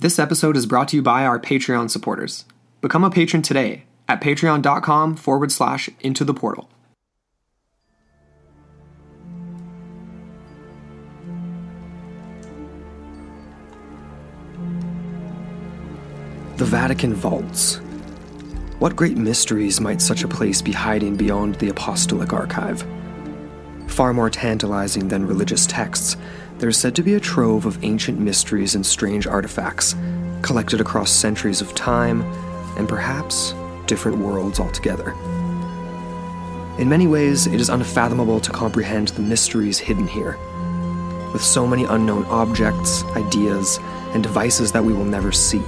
This episode is brought to you by our Patreon supporters. Become a patron today at patreon.com/intotheportal. The Vatican vaults. What great mysteries might such a place be hiding beyond the apostolic archive? Far more tantalizing than religious texts, there is said to be a trove of ancient mysteries and strange artifacts, collected across centuries of time, and perhaps different worlds altogether. In many ways, it is unfathomable to comprehend the mysteries hidden here, with so many unknown objects, ideas, and devices that we will never see.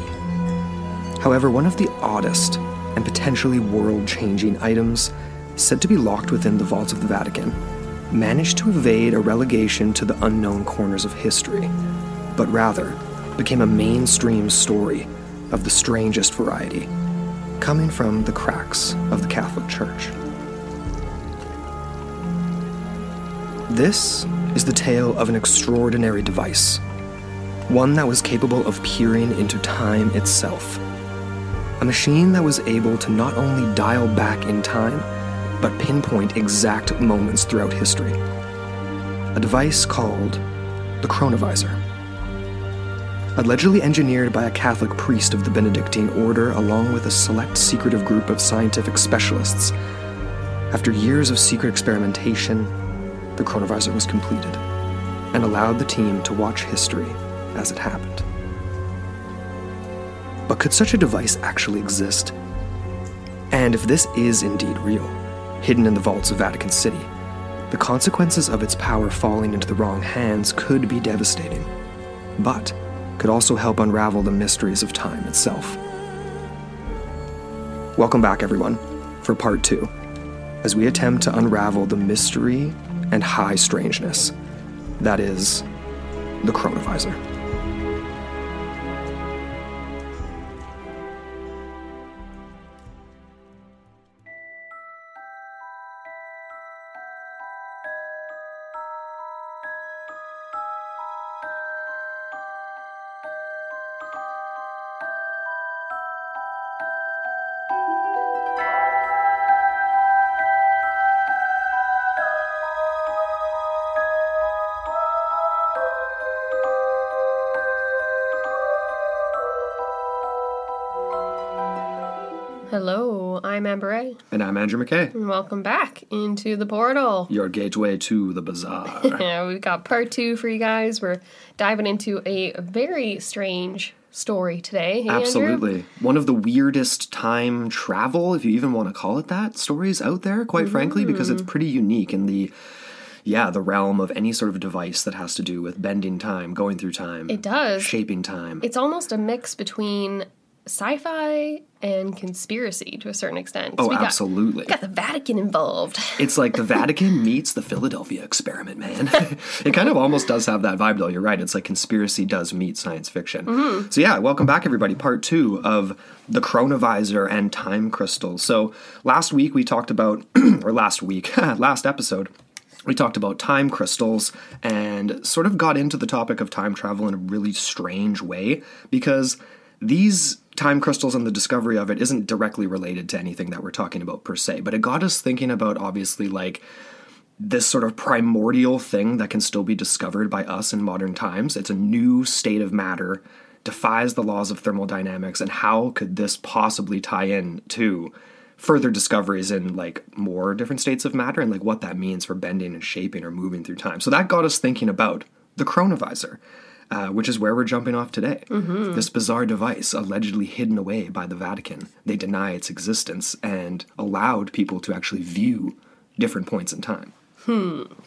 However, one of the oddest and potentially world-changing items, said to be locked within the vaults of the Vatican, managed to evade a relegation to the unknown corners of history, but rather became a mainstream story of the strangest variety, coming from the cracks of the Catholic Church. This is the tale of an extraordinary device, one that was capable of peering into time itself, a machine that was able to not only dial back in time, but pinpoint exact moments throughout history. A device called the Chronovisor. Allegedly engineered by a Catholic priest of the Benedictine order along with a select secretive group of scientific specialists, after years of secret experimentation, the Chronovisor was completed and allowed the team to watch history as it happened. But could such a device actually exist? And if this is indeed real, hidden in the vaults of Vatican City, the consequences of its power falling into the wrong hands could be devastating, but could also help unravel the mysteries of time itself. Welcome back, everyone, for part two, as we attempt to unravel the mystery and high strangeness that is the Chronovisor. And I'm Andrew McKay. And welcome back into the portal. Your gateway to the bazaar. We've got part two for you guys. We're diving into a very strange story today. Hey, absolutely. Andrew? One of the weirdest time travel, if you even want to call it that, stories out there, quite frankly, because it's pretty unique in the realm of any sort of device that has to do with bending time, going through time. It does. Shaping time. It's almost a mix between sci-fi and conspiracy to a certain extent. Oh, absolutely. Got the Vatican involved. It's like the Vatican meets the Philadelphia experiment, man. It kind of almost does have that vibe, though. You're right. It's like conspiracy does meet science fiction. Mm-hmm. So yeah, welcome back, everybody. Part two of the Chronovisor and time crystals. So last episode, we talked about time crystals and sort of got into the topic of time travel in a really strange way because these time crystals and the discovery of it isn't directly related to anything that we're talking about per se, but it got us thinking about, obviously, like this sort of primordial thing that can still be discovered by us in modern times. It's a new state of matter, defies the laws of thermodynamics, and how could this possibly tie in to further discoveries in like more different states of matter and like what that means for bending and shaping or moving through time. So that got us thinking about the Chronovisor. Which is where we're jumping off today. Mm-hmm. This bizarre device, allegedly hidden away by the Vatican. They deny its existence and allowed people to actually view different points in time.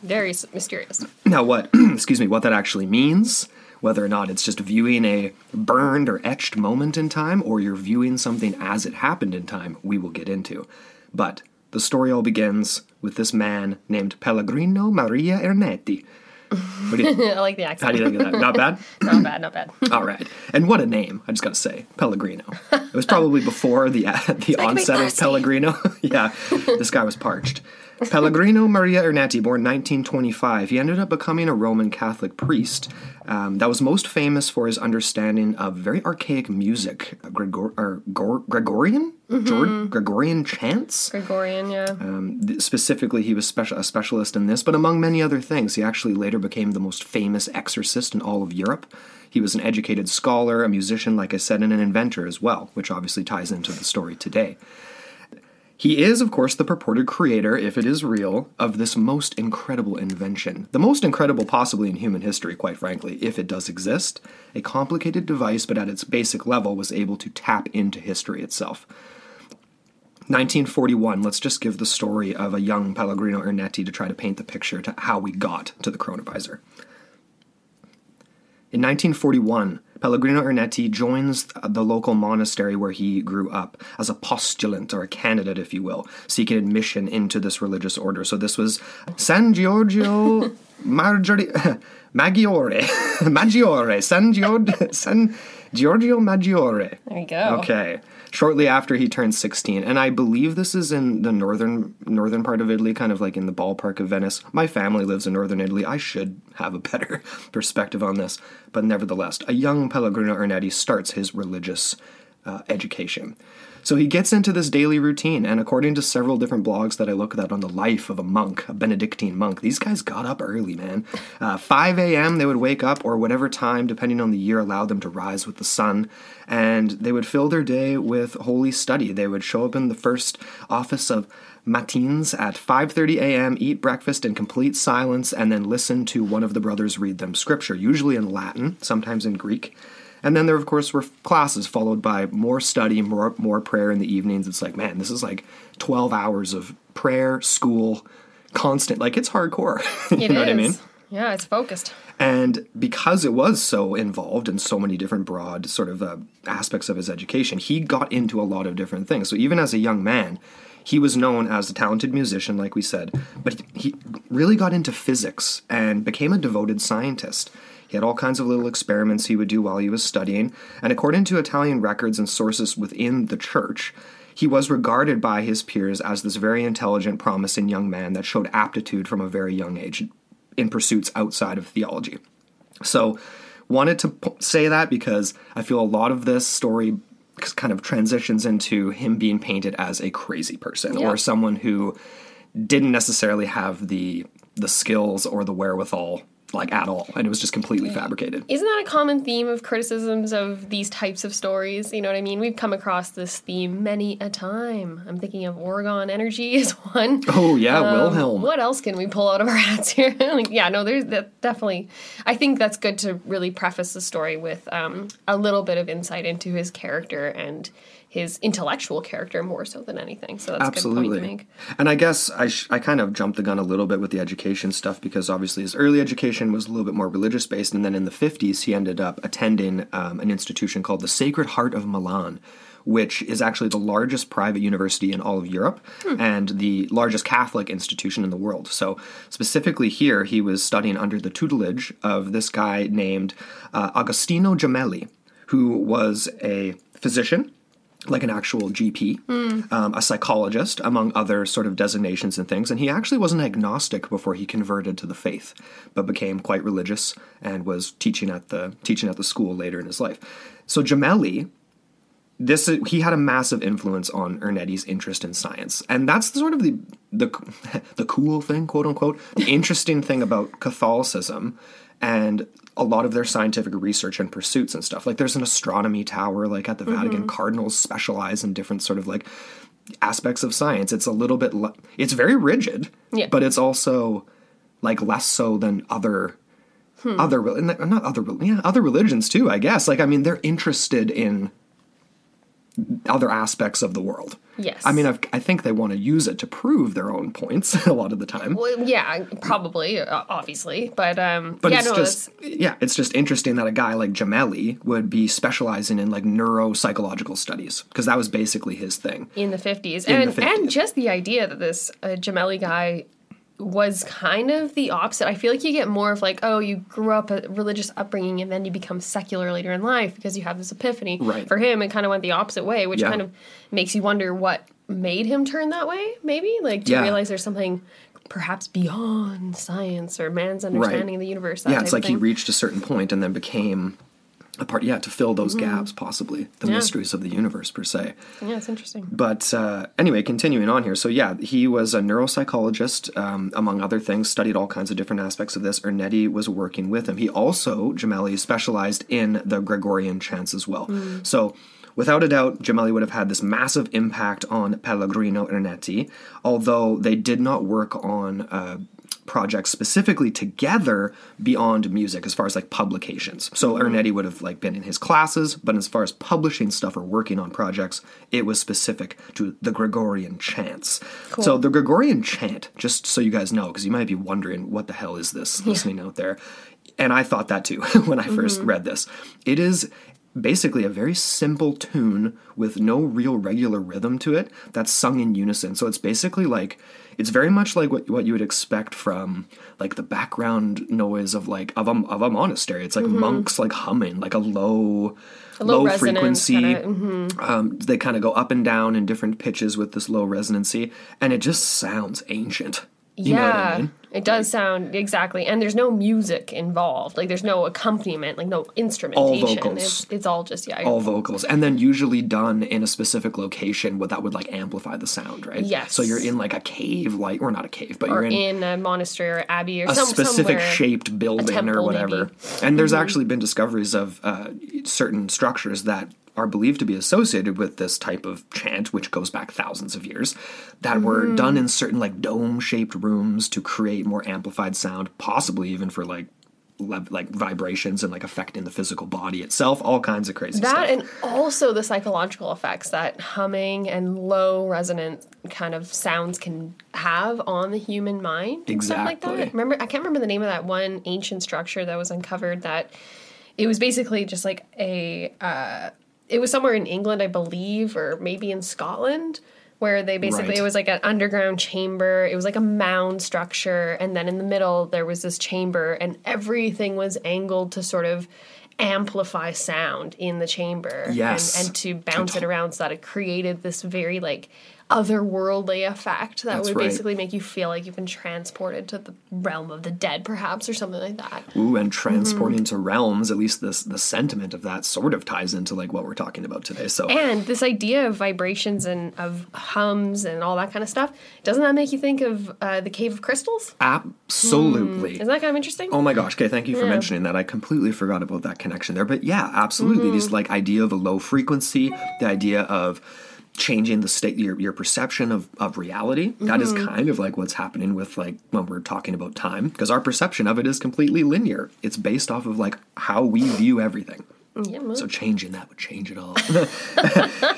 Very mysterious. Now what that actually means, whether or not it's just viewing a burned or etched moment in time, or you're viewing something as it happened in time, we will get into. But the story all begins with this man named Pellegrino Maria Ernetti. I like the accent. How do you think of that? Not bad? Not bad. All right. And what a name. I just got to say. Pellegrino. It was probably before the onset of Pellegrino. Yeah. This guy was parched. Pellegrino Maria Ernetti, born 1925. He ended up becoming a Roman Catholic priest that was most famous for his understanding of very archaic music, Gregorian? Mm-hmm. Gregorian chants? Gregorian, yeah. Specifically, he was a specialist in this, but among many other things, he actually later became the most famous exorcist in all of Europe. He was an educated scholar, a musician, like I said, and an inventor as well, which obviously ties into the story today. He is, of course, the purported creator, if it is real, of this most incredible invention. The most incredible possibly in human history, quite frankly, if it does exist. A complicated device, but at its basic level, was able to tap into history itself. 1941, let's just give the story of a young Pellegrino Ernetti to try to paint the picture to how we got to the Chronovisor. In 1941, Pellegrino Ernetti joins the local monastery where he grew up as a postulant, or a candidate, if you will, seeking admission into this religious order. So this was San Giorgio Maggiore. San Giorgio Maggiore. There you go. Okay. Shortly after he turned 16, and I believe this is in the northern part of Italy, kind of like in the ballpark of Venice. My family lives in northern Italy. I should have a better perspective on this, but nevertheless, a young Pellegrino Ernetti starts his religious education. So he gets into this daily routine, and according to several different blogs that I looked at on the life of a monk, a Benedictine monk, these guys got up early, man. 5 a.m. they would wake up, or whatever time, depending on the year, allowed them to rise with the sun, and they would fill their day with holy study. They would show up in the first office of matins at 5:30 a.m., eat breakfast in complete silence, and then listen to one of the brothers read them scripture, usually in Latin, sometimes in Greek. And then there, of course, were classes followed by more study, more prayer in the evenings. It's like, man, this is like 12 hours of prayer, school, constant. Like, it's hardcore. You know what I mean? Yeah, it's focused. And because it was so involved in so many different broad sort of aspects of his education, he got into a lot of different things. So even as a young man, he was known as a talented musician, like we said, but he really got into physics and became a devoted scientist. He had all kinds of little experiments he would do while he was studying, and according to Italian records and sources within the church, he was regarded by his peers as this very intelligent, promising young man that showed aptitude from a very young age in pursuits outside of theology. So, wanted to say that because I feel a lot of this story kind of transitions into him being painted as a crazy person, yeah, or someone who didn't necessarily have the skills or the wherewithal, like, at all, and it was just completely fabricated. Isn't that a common theme of criticisms of these types of stories? You know what I mean? We've come across this theme many a time. I'm thinking of Oregon Energy is one. Oh, yeah, Wilhelm. What else can we pull out of our hats here? Like, yeah, no, there's that, definitely. I think that's good to really preface the story with a little bit of insight into his character and his intellectual character more so than anything. So that's absolutely a good point to make. And I guess I kind of jumped the gun a little bit with the education stuff because obviously his early education was a little bit more religious-based, and then in the 50s he ended up attending an institution called the Sacred Heart of Milan, which is actually the largest private university in all of Europe and the largest Catholic institution in the world. So specifically here, he was studying under the tutelage of this guy named Agostino Gemelli, who was a physician, like an actual GP, a psychologist, among other sort of designations and things. And he actually was an agnostic before he converted to the faith, but became quite religious and was teaching at the school later in his life. So Gemelli, he had a massive influence on Ernetti's interest in science. And that's sort of the cool thing, quote unquote, the interesting thing about Catholicism and a lot of their scientific research and pursuits and stuff. Like, there's an astronomy tower, like, at the Vatican. Mm-hmm. Cardinals specialize in different sort of, like, aspects of science. It's a little bit... it's very rigid, yeah, but it's also, like, less so than other religions, too, I guess. Like, I mean, they're interested in other aspects of the world. Yes. I mean, I think they want to use it to prove their own points a lot of the time. Well, yeah, probably, obviously. It's just interesting that a guy like Gemelli would be specializing in, like, neuropsychological studies, because that was basically his thing. In the 50s. And just the idea that this Gemelli guy was kind of the opposite. I feel like you get more of, like, oh, you grew up a religious upbringing and then you become secular later in life because you have this epiphany. Right. For him, it kind of went the opposite way, which kind of makes you wonder what made him turn that way, maybe? Like, do you realize there's something perhaps beyond science or man's understanding of the universe. That it's like he reached a certain point and then became a part, to fill those gaps, possibly, the mysteries of the universe, per se. Yeah, it's interesting. But anyway, continuing on here. So he was a neuropsychologist, among other things, studied all kinds of different aspects of this. Ernetti was working with him. He also, Gemelli, specialized in the Gregorian chants as well. Mm. So without a doubt, Gemelli would have had this massive impact on Pellegrino Ernetti, although they did not work on projects specifically together beyond music as far as like publications. So Ernetti would have like been in his classes, but as far as publishing stuff or working on projects, it was specific to the Gregorian chants. Cool. So the Gregorian chant, just so you guys know, because you might be wondering what the hell is this listening out there. And I thought that too when I first read this. It is basically a very simple tune with no real regular rhythm to it that's sung in unison. So it's basically like, it's very much like what you would expect from like the background noise of like of a monastery. It's like monks like humming, like a low frequency. They kind of go up and down in different pitches with this low resonancy, and it just sounds ancient. You know what I mean? It does sound, exactly. And there's no music involved. Like, there's no accompaniment, like, no instrumentation. All vocals. It's all just, all vocals. And then usually done in a specific location that would, like, amplify the sound, right? Yes. So you're in, like, a cave, like, or not a cave, but you're in a monastery or abbey or somewhere. A specific shaped building or whatever. Maybe. And there's actually been discoveries of certain structures that are believed to be associated with this type of chant, which goes back thousands of years, that were done in certain like dome-shaped rooms to create more amplified sound, possibly even for like vibrations and like affecting the physical body itself, all kinds of crazy stuff. That and also the psychological effects that humming and low resonant kind of sounds can have on the human mind. Exactly. And stuff like that. I can't remember the name of that one ancient structure that was uncovered that it was basically just like a... it was somewhere in England, I believe, or maybe in Scotland, where they basically, it was like an underground chamber. It was like a mound structure. And then in the middle, there was this chamber, and everything was angled to sort of amplify sound in the chamber. Yes. And to bounce it around so that it created this very, like, otherworldly effect that would basically make you feel like you've been transported to the realm of the dead, perhaps, or something like that. Ooh, and transporting to realms, at least the sentiment of that sort of ties into like what we're talking about today. So, and this idea of vibrations and of hums and all that kind of stuff, doesn't that make you think of the Cave of Crystals? Absolutely. Isn't that kind of interesting? Oh my gosh, okay, thank you for mentioning that. I completely forgot about that connection there, but yeah, absolutely. This like idea of a low frequency, the idea of changing the state, your perception of reality. That is kind of like what's happening with like when we're talking about time, because our perception of it is completely linear. It's based off of like how we view everything. Yeah, so changing that would change it all.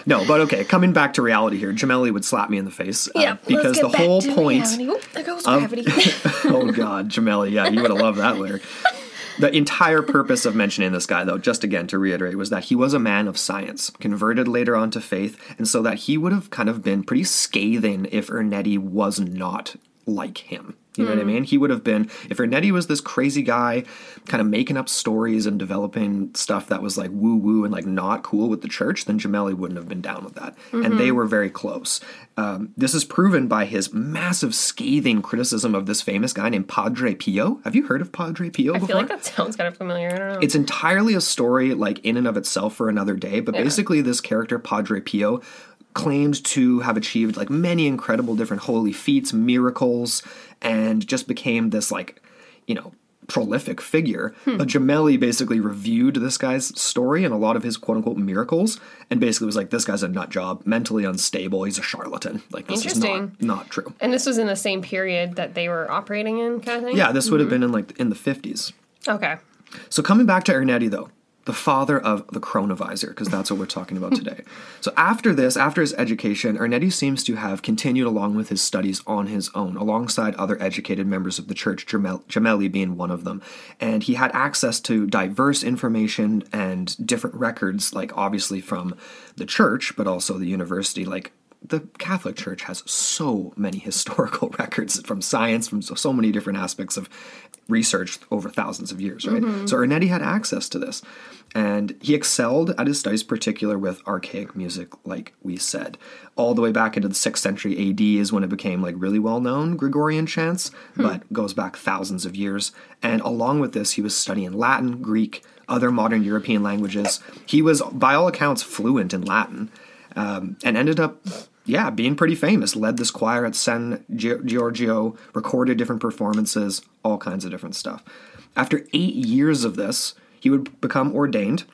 No, but okay, coming back to reality here, Gemelli would slap me in the face because the whole point. Oh, there goes gravity. Oh God, Gemelli, you would have loved that lyric. The entire purpose of mentioning this guy, though, just again to reiterate, was that he was a man of science, converted later on to faith, and so that he would have kind of been pretty scathing if Ernetti was not like him. You know what I mean? He would have been, if Ernetti was this crazy guy kind of making up stories and developing stuff that was like woo-woo and like not cool with the church, then Gemelli wouldn't have been down with that. And they were very close. This is proven by his massive scathing criticism of this famous guy named Padre Pio. Have you heard of Padre Pio before? I feel like that sounds kind of familiar. I don't know. It's entirely a story like in and of itself for another day, but basically this character, Padre Pio, claimed to have achieved like many incredible different holy feats, miracles, and just became this like, you know, prolific figure. But Gemelli basically reviewed this guy's story and a lot of his quote-unquote miracles and basically was like, this guy's a nut job, mentally unstable, he's a charlatan. Like, this is not true. And this was in the same period that they were operating in, kind of thing? Yeah, this would have been in like in the 50s. Okay. So coming back to Ernetti, though, the father of the Chronovisor, because that's what we're talking about today. So after this, after his education, Ernetti seems to have continued along with his studies on his own, alongside other educated members of the church, Gemelli being one of them. And he had access to diverse information and different records, like obviously from the church, but also the university, like the Catholic Church has so many historical records from science, from so many different aspects of research over thousands of years, right? Mm-hmm. So Ernetti had access to this, and he excelled at his studies, particular with archaic music, like we said. All the way back into the 6th century AD is when it became like really well-known, Gregorian chants, but goes back thousands of years. And along with this, he was studying Latin, Greek, other modern European languages. He was, by all accounts, fluent in Latin, and ended up being pretty famous. Led this choir at San Giorgio, recorded different performances, all kinds of different stuff. After 8 years of this, he would become ordained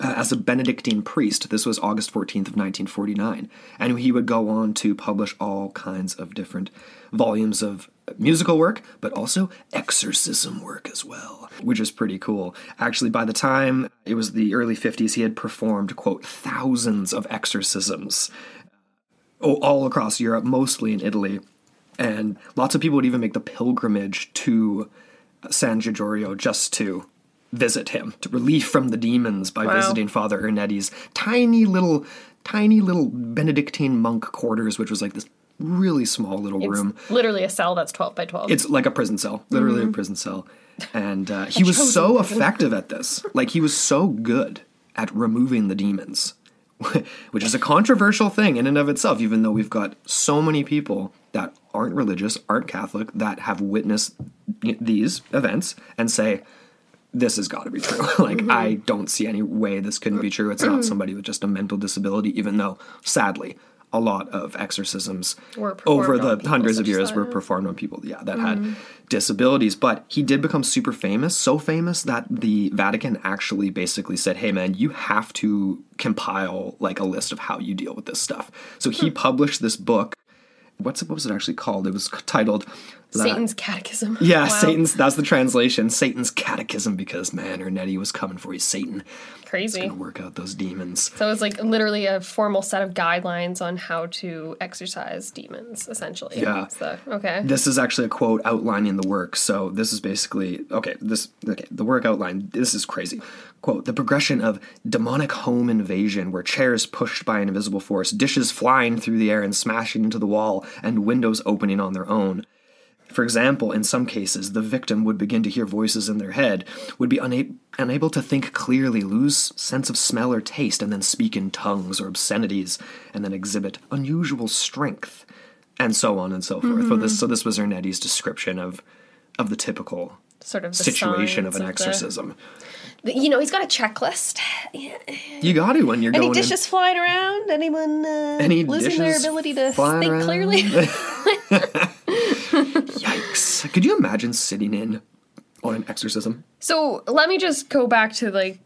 as a Benedictine priest. This was August 14th of 1949. And he would go on to publish all kinds of different volumes of musical work, but also exorcism work as well, which is pretty cool. Actually, by the time it was the early 50s, he had performed, quote, thousands of exorcisms all across Europe, mostly in Italy. And lots of people would even make the pilgrimage to San Giorgio just to visit him, to relief from the demons by visiting Father Ernetti's tiny little Benedictine monk quarters, which was like this really small little room. Literally a cell that's 12 by 12. It's like a prison cell, literally a prison cell. And he was so effective at this. Like, he was so good at removing the demons, which is a controversial thing in and of itself, even though we've got so many people that aren't religious, aren't Catholic, that have witnessed these events and say, this has got to be true. I don't see any way this couldn't be true. It's not somebody with just a mental disability, even though, sadly, a lot of exorcisms over the hundreds of years were performed on people that had disabilities. But he did become super famous, so famous that the Vatican actually basically said, hey, man, you have to compile like a list of how you deal with this stuff. So he published this book. What was it actually called? It was titled Satan's Catechism. Yeah, wow. That's the translation. Satan's Catechism, because, man, Ernetti was coming for you, Satan. Crazy. He's going to work out those demons. So it's like literally a formal set of guidelines on how to exorcise demons, essentially. Yeah. So, okay. This is actually a quote outlining the work. So this is basically, the work outline, this is crazy. Quote, the progression of demonic home invasion, where chairs pushed by an invisible force, dishes flying through the air and smashing into the wall, and windows opening on their own. For example, in some cases, the victim would begin to hear voices in their head, would be unable to think clearly, lose sense of smell or taste, and then speak in tongues or obscenities, and then exhibit unusual strength, and so on and so forth. So this was Ernetti's description of the typical sort of situation of an exorcism. He's got a checklist. You got it when you're going. Any dishes flying around? Anyone losing their ability to think clearly? Yikes. Could you imagine sitting in on an exorcism? So let me just go back to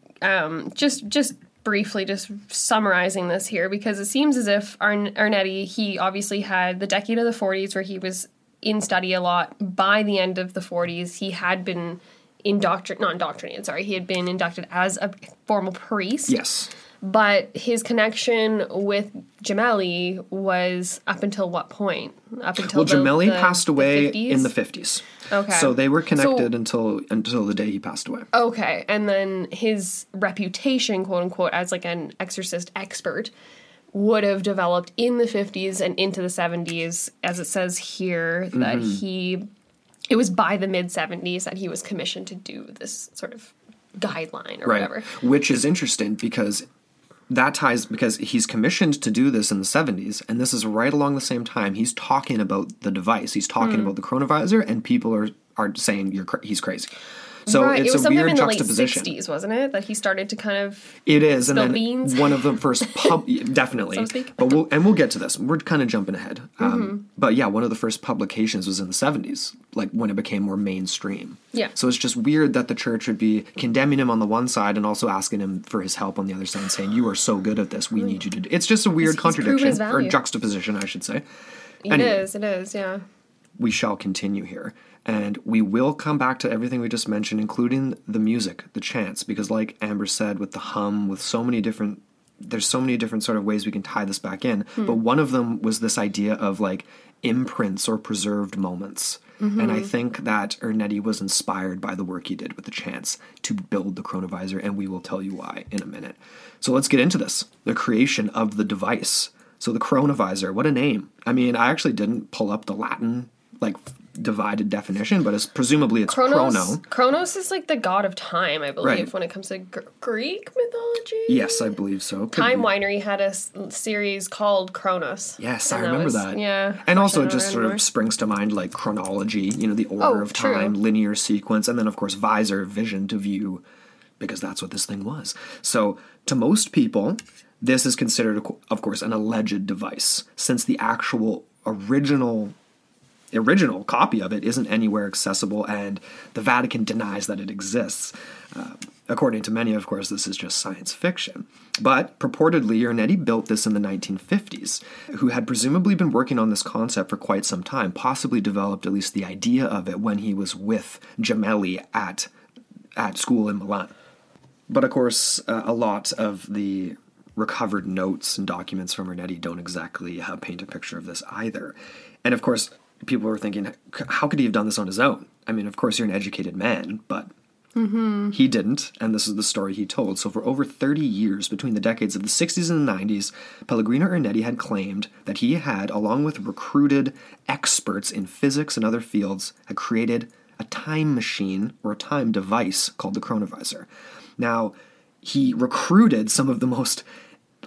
just briefly just summarizing this here, because it seems as if Ernetti, he obviously had the decade of the 40s where he was in study a lot. By the end of the 40s, he had been inducted as a formal priest. Yes. But his connection with Gemelli was up until what point? Up until Gemelli passed away in the 50s. Okay. So they were connected until the day he passed away. Okay. And then his reputation, quote unquote, as like an exorcist expert would have developed in the 50s and into the 70s, as it says here, that it was by the mid-70s that he was commissioned to do this sort of guideline or whatever. Which is interesting because he's commissioned to do this in the 70s, and this is right along the same time he's talking about the device. He's talking about the Chronovisor, and people are saying he's crazy. So it's a weird juxtaposition. It was sometime in the late 60s, wasn't it, that he started to kind of beans? One of the first definitely. So to speak. But we'll get to this. We're kind of jumping ahead. But yeah, one of the first publications was in the 70s, like when it became more mainstream. Yeah. So it's just weird that the church would be condemning him on the one side and also asking him for his help on the other side and saying, you are so good at this, we need you to do it. It's just a weird contradiction, or juxtaposition, I should say. It is, yeah. We shall continue here. And we will come back to everything we just mentioned, including the music, the chants, because like Amber said, with the hum, with there's so many different sort of ways we can tie this back in. But one of them was this idea of like imprints or preserved moments. And I think that Ernetti was inspired by the work he did with the chants to build the Chronovisor, and we will tell you why in a minute. So let's get into this, the creation of the device. So the Chronovisor, what a name. I mean, I actually didn't pull up the Latin, like, divided definition, but it's presumably it's Chrono. Chronos is like the god of time, I believe, right, when it comes to Greek mythology. Yes, I believe so. Winery had a series called Chronos. Yes, I remember that. Yeah. And also just sort of springs to mind like chronology, you know, the order of time, linear sequence, and then of course visor, vision to view, because that's what this thing was. So to most people, this is considered, of course, an alleged device, since the actual original copy of it isn't anywhere accessible, and the Vatican denies that it exists. According to many, of course, this is just science fiction. But purportedly, Ernetti built this in the 1950s, who had presumably been working on this concept for quite some time, possibly developed at least the idea of it when he was with Gemelli at school in Milan. But of course, a lot of the recovered notes and documents from Ernetti don't exactly paint a picture of this either. And of course, people were thinking, how could he have done this on his own? I mean, of course, you're an educated man, but he didn't, and this is the story he told. So for over 30 years, between the decades of the 60s and the 90s, Pellegrino Ernetti had claimed that he had, along with recruited experts in physics and other fields, had created a time machine or a time device called the Chronovisor. Now, he recruited some of the most,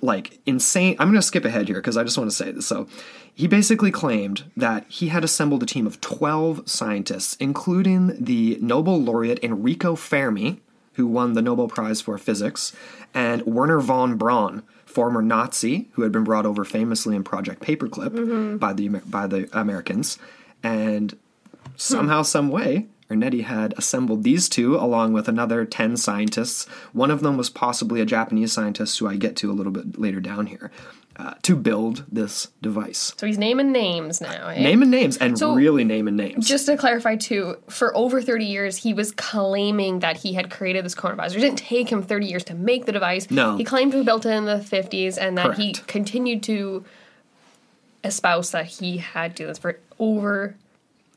like, insane... I'm going to skip ahead here because I just want to say this. So he basically claimed that he had assembled a team of 12 scientists, including the Nobel laureate Enrico Fermi, who won the Nobel Prize for Physics, and Wernher von Braun, former Nazi, who had been brought over famously in Project Paperclip by the Americans. And somehow, some way, Ernetti had assembled these two along with another 10 scientists. One of them was possibly a Japanese scientist who I get to a little bit later down here, to build this device. So he's naming names now. Eh? Naming names and so, really naming names. Just to clarify too, for over 30 years, he was claiming that he had created this Chronovisor. It didn't take him 30 years to make the device. No. He claimed to have built it in the 50s and that he continued to espouse that he had done this for over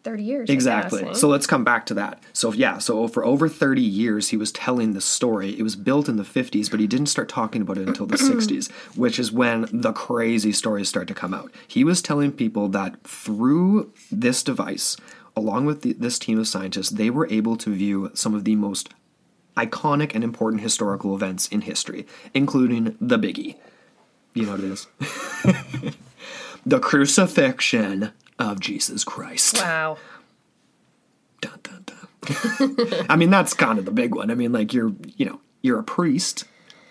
30 years. Exactly. So let's come back to that. So yeah, so for over 30 years, he was telling the story. It was built in the 50s, but he didn't start talking about it until the 60s, which is when the crazy stories start to come out. He was telling people that through this device, along with this team of scientists, they were able to view some of the most iconic and important historical events in history, including the biggie. You know what it is? The crucifixion of Jesus Christ. Wow. Dun, dun, dun. I mean, that's kind of the big one. I mean, like, you're a priest.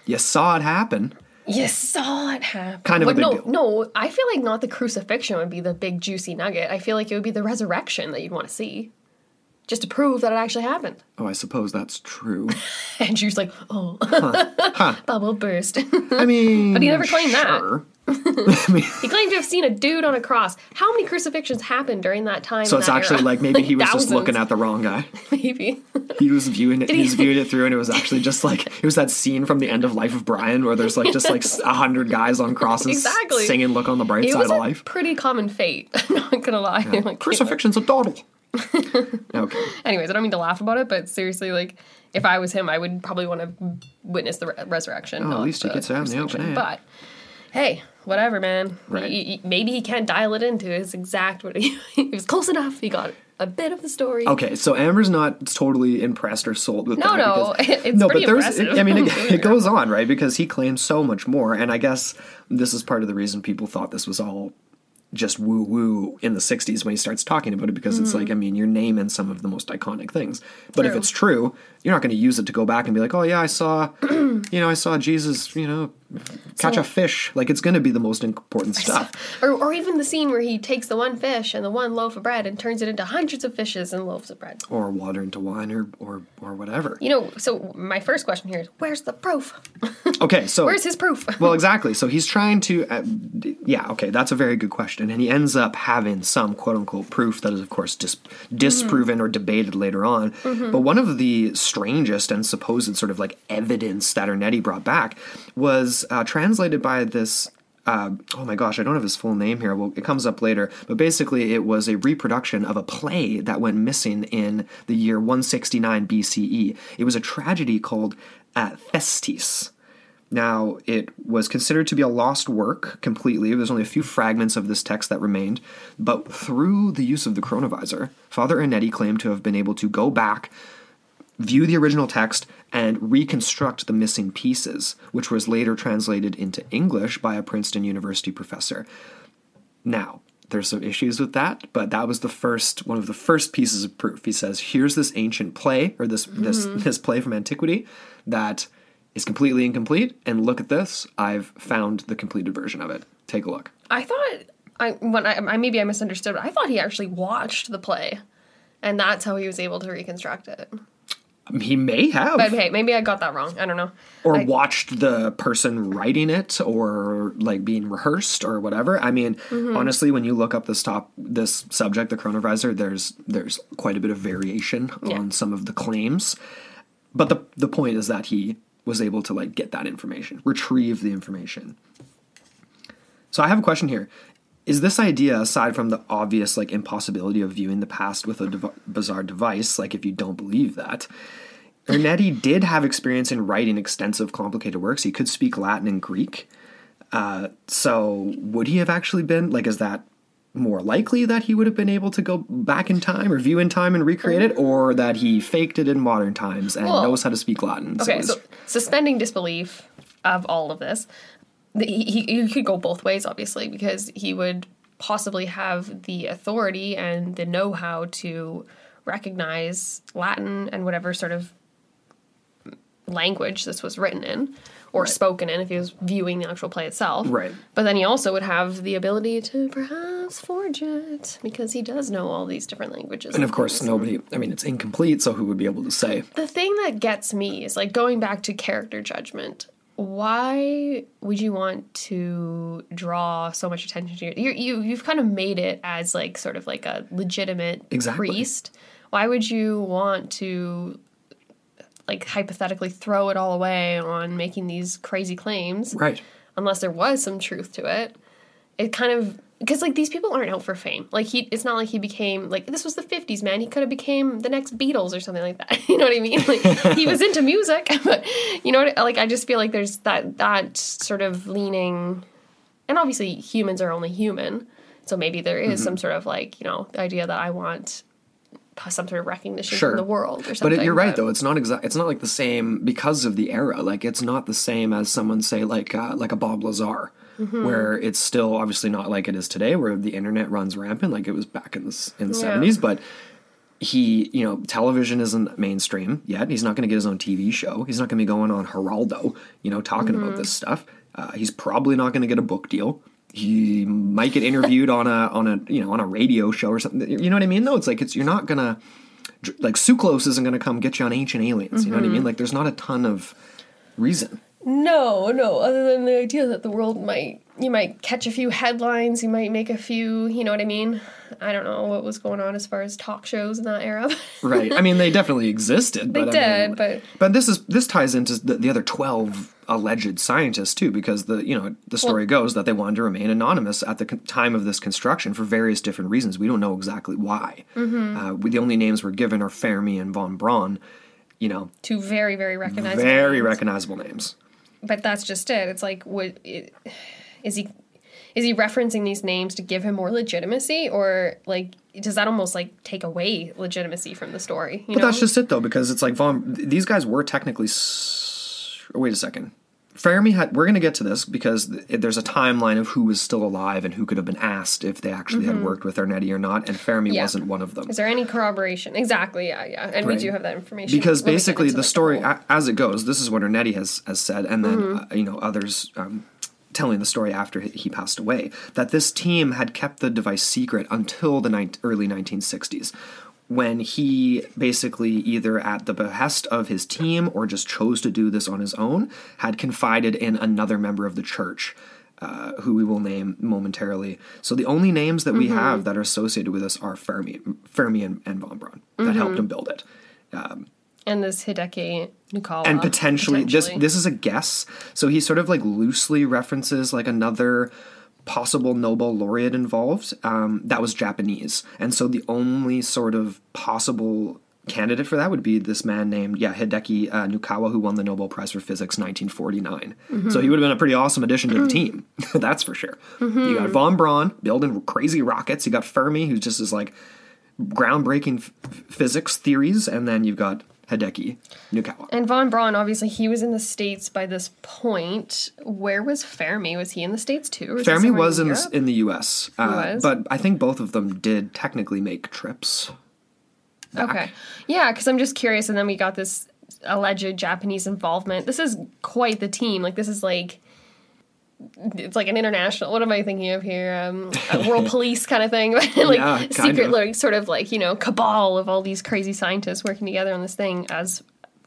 You saw it happen. Kind of a big deal. No, I feel like not the crucifixion would be the big juicy nugget. I feel like it would be the resurrection that you'd want to see. Just to prove that it actually happened. Oh, I suppose that's true. And she was like, bubble burst. I mean, but he never claimed that. I mean, he claimed to have seen a dude on a cross. How many crucifixions happened during that time? So it's actually era? Like maybe he was just looking at the wrong guy. Maybe. He was viewing it. He was viewing it through, and it was actually just like it was that scene from the end of Life of Brian where there's like just like 100 guys on crosses singing "Look on the Bright Side of Life." Pretty common fate. I'm not gonna lie. Yeah. Like, crucifixion's a dawdle. Okay. Anyways, I don't mean to laugh about it, but seriously, like, if I was him, I would probably want to witness the resurrection. Oh, at least he gets out in the open. But, hey, whatever, man. Right. Maybe he can't dial it into his exact... It was close enough. He got a bit of the story. Okay, so Amber's not totally impressed or sold with that. No, it's pretty impressive. I mean, it goes on, right? Because he claims so much more, and I guess this is part of the reason people thought this was all just woo-woo in the 60s when he starts talking about it, because it's like, I mean, you're naming some of the most iconic things. But if it's true, you're not going to use it to go back and be like, oh, yeah, I saw Jesus, catch a fish. Like, it's going to be the most important stuff. Or even the scene where he takes the one fish and the one loaf of bread and turns it into hundreds of fishes and loaves of bread. Or water into wine or whatever. So my first question here is, where's the proof? Okay, so... Where's his proof? Well, exactly. So he's trying to... that's a very good question. And he ends up having some quote-unquote proof that is, of course, disproven or debated later on. But one of the strangest and supposed sort of like evidence that Ernetti brought back was translated by this, I don't have his full name here. Well, it comes up later. But basically it was a reproduction of a play that went missing in the year 169 BCE. It was a tragedy called Thestes. Now, it was considered to be a lost work completely. There's only a few fragments of this text that remained. But through the use of the Chronovisor, Father Ernetti claimed to have been able to go back, view the original text, and reconstruct the missing pieces, which was later translated into English by a Princeton University professor. Now, there's some issues with that, but that was the first, one of the first pieces of proof. He says, here's this ancient play, or this play from antiquity that is completely incomplete, and look at this. I've found the completed version of it. Take a look. I thought, maybe I misunderstood, but I thought he actually watched the play, and that's how he was able to reconstruct it. He may have. But hey, maybe I got that wrong. I don't know. Or watched the person writing it, or like being rehearsed or whatever. I mean, honestly, when you look up this subject, the Chronovisor, there's quite a bit of variation on some of the claims. But the point is that he was able to like get that information, retrieve the information. So I have a question here. Is this idea, aside from the obvious like impossibility of viewing the past with a bizarre device, like if you don't believe that, Ernetti did have experience in writing extensive, complicated works. He could speak Latin and Greek. So would he have actually been, like, is that more likely that he would have been able to go back in time or view in time and recreate it, or that he faked it in modern times and knows how to speak Latin? Okay, so suspending disbelief of all of this. He could go both ways, obviously, because he would possibly have the authority and the know-how to recognize Latin and whatever sort of language this was written in or spoken in if he was viewing the actual play itself. Right. But then he also would have the ability to perhaps forge it because he does know all these different languages. And of course, nobody, I mean, it's incomplete, so who would be able to say? The thing that gets me is, like, going back to character judgment. Why would you want to draw so much attention to you've kind of made it as like sort of like a legitimate priest. Why would you want to like hypothetically throw it all away on making these crazy claims? Right. Unless there was some truth to it. It kind of, because like these people aren't out for fame. Like it's not like he became like, this was the 50s, man. He could have became the next Beatles or something like that. You know what I mean? Like he was into music, but you know what? Like I just feel like there's that sort of leaning, and obviously humans are only human, so maybe there is some sort of like, you know, the idea that I want some sort of recognition from the world or something. But you're right, though. It's not it's not like the same because of the era. Like it's not the same as someone say like a Bob Lazar. Mm-hmm. Where it's still obviously not like it is today, where the internet runs rampant, like it was back in the 70s. But he, you know, television isn't mainstream yet. He's not going to get his own TV show. He's not going to be going on Geraldo, you know, talking about this stuff. He's probably not going to get a book deal. He might get interviewed on a radio show or something. You know what I mean? Though it's like you're not gonna like Suclos isn't going to come get you on Ancient Aliens. You know what I mean? Like there's not a ton of reason. No, other than the idea that the world might catch a few headlines, you might make a few, you know what I mean? I don't know what was going on as far as talk shows in that era. Right. I mean, they definitely existed. But this ties into the other 12 alleged scientists, too, because the story goes that they wanted to remain anonymous at the time of this construction for various different reasons. We don't know exactly why. The only names we're given are Fermi and von Braun, you know. Two very, very recognizable names. But that's just it. It's like, is he referencing these names to give him more legitimacy, or like does that almost like take away legitimacy from the story? You know? That's just it though, because it's like these guys were technically. Wait a second, Fermi had. We're going to get to this because there's a timeline of who was still alive and who could have been asked if they actually had worked with Ernetti or not, and Fermi wasn't one of them. Is there any corroboration? Exactly, yeah. And we do have that information. Because basically the story, as it goes, this is what Ernetti has said, and then, others telling the story after he passed away, that this team had kept the device secret until the early 1960s. When he basically, either at the behest of his team or just chose to do this on his own, had confided in another member of the church, who we will name momentarily. So the only names that we have that are associated with this are Fermi and von Braun that helped him build it. And this Hideki Yukawa. And potentially. This is a guess. So he sort of like loosely references like another possible Nobel laureate involved, that was Japanese. And so the only sort of possible candidate for that would be this man named Hideki Yukawa, who won the Nobel Prize for Physics 1949. Mm-hmm. So he would have been a pretty awesome addition to the team. That's for sure. Mm-hmm. You got von Braun building crazy rockets. You got Fermi, who just is like groundbreaking physics theories. And then you've got Hideki Yukawa. And von Braun, obviously, he was in the States by this point. Where was Fermi? Was he in the States too? Or Fermi was in the U.S. But I think both of them did technically make trips back. Okay. Yeah, because I'm just curious. And then we got this alleged Japanese involvement. This is quite the team. Like, this is like, it's like an international, what am I thinking of here? A world police kind of thing. Like, yeah, secret, like, sort of like, you know, cabal of all these crazy scientists working together on this thing as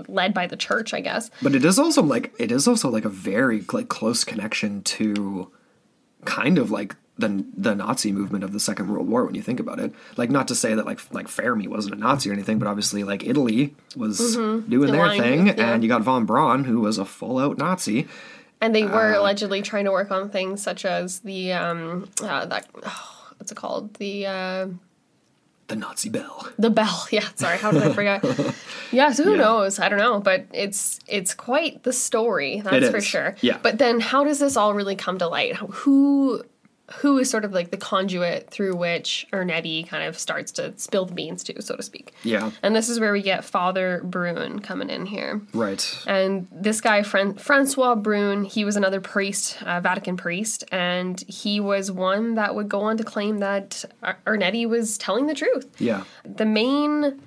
led by the church, I guess. But it is also like, a very like close connection to kind of like the Nazi movement of the Second World War when you think about it. Like, not to say that like Fermi wasn't a Nazi or anything, but obviously like Italy was doing their thing, and you got von Braun, who was a full-out Nazi. And they were allegedly trying to work on things such as the what's it called? The Nazi bell. The bell, yeah. Sorry, how did I forget? Yeah, so who knows? I don't know, but it's quite the story, that's for sure. Yeah. But then how does this all really come to light? Who is sort of like the conduit through which Ernetti kind of starts to spill the beans to, so to speak. Yeah. And this is where we get Father Brune coming in here. Right. And this guy, François Brune, he was another priest, Vatican priest, and he was one that would go on to claim that Ernetti was telling the truth. Yeah. The main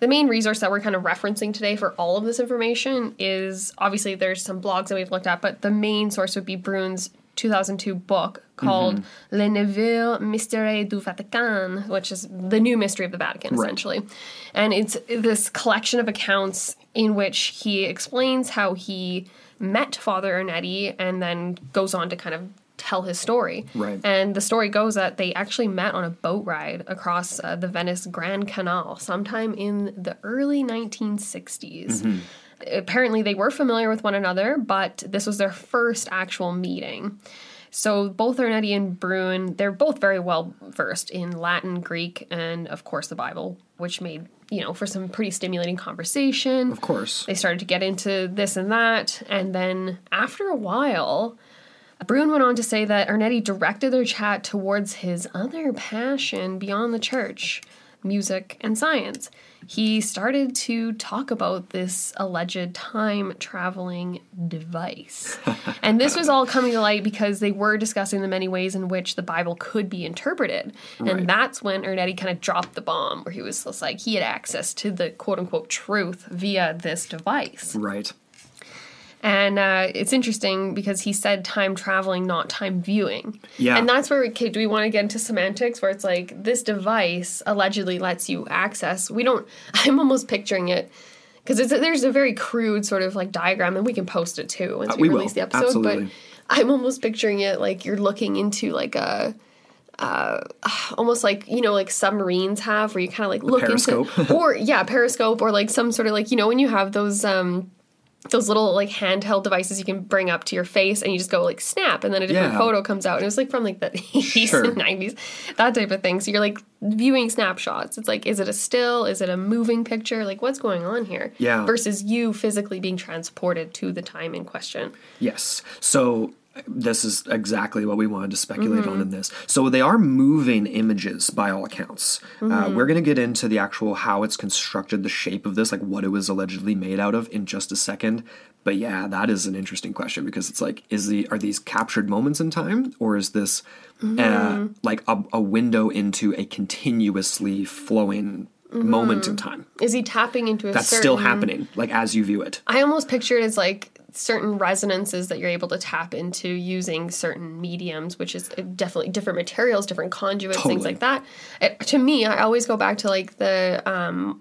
resource that we're kind of referencing today for all of this information is, obviously there's some blogs that we've looked at, but the main source would be Brune's 2002 book called Le Neveu Mystère du Vatican, which is the new mystery of the Vatican, essentially. And it's this collection of accounts in which he explains how he met Father Ernetti and then goes on to kind of tell his story. Right. And the story goes that they actually met on a boat ride across the Venice Grand Canal sometime in the early 1960s. Mm-hmm. Apparently they were familiar with one another, but this was their first actual meeting. So both Ernetti and Brune, they're both very well versed in Latin, Greek, and of course the Bible, which made, you know, for some pretty stimulating conversation. Of course. They started to get into this and that. And then after a while, Brune went on to say that Ernetti directed their chat towards his other passion beyond the church, music and science. He started to talk about this alleged time-traveling device. And this was all coming to light because they were discussing the many ways in which the Bible could be interpreted. And that's when Ernetti kind of dropped the bomb, where he was just like, he had access to the quote-unquote truth via this device. Right. And it's interesting because he said time traveling, not time viewing. Yeah. And that's where, do we want to get into semantics, where it's like this device allegedly lets you access. I'm almost picturing it because there's a very crude sort of like diagram, and we can post it too once we release the episode. Absolutely. But I'm almost picturing it like you're looking into like a... almost like, you know, like submarines have, where you kind of like look periscope. Into... Or, yeah, periscope, or like some sort of like, you know, when you have those little like handheld devices you can bring up to your face and you just go like snap, and then a different photo comes out, and it was like from like the 80s and 90s, that type of thing. So you're like viewing snapshots. It's like, is it a still? Is it a moving picture? Like, what's going on here? Yeah. Versus you physically being transported to the time in question. Yes. So this is exactly what we wanted to speculate on in this. So they are moving images by all accounts. We're going to get into the actual how it's constructed, the shape of this, like what it was allegedly made out of, in just a second. But yeah, that is an interesting question, because it's like, are these captured moments in time, or is this like a window into a continuously flowing moment in time? Is he tapping into that's still happening, like as you view it? I almost picture it as like certain resonances that you're able to tap into using certain mediums, which is definitely different materials, different conduits, things like that. To me, I always go back to like the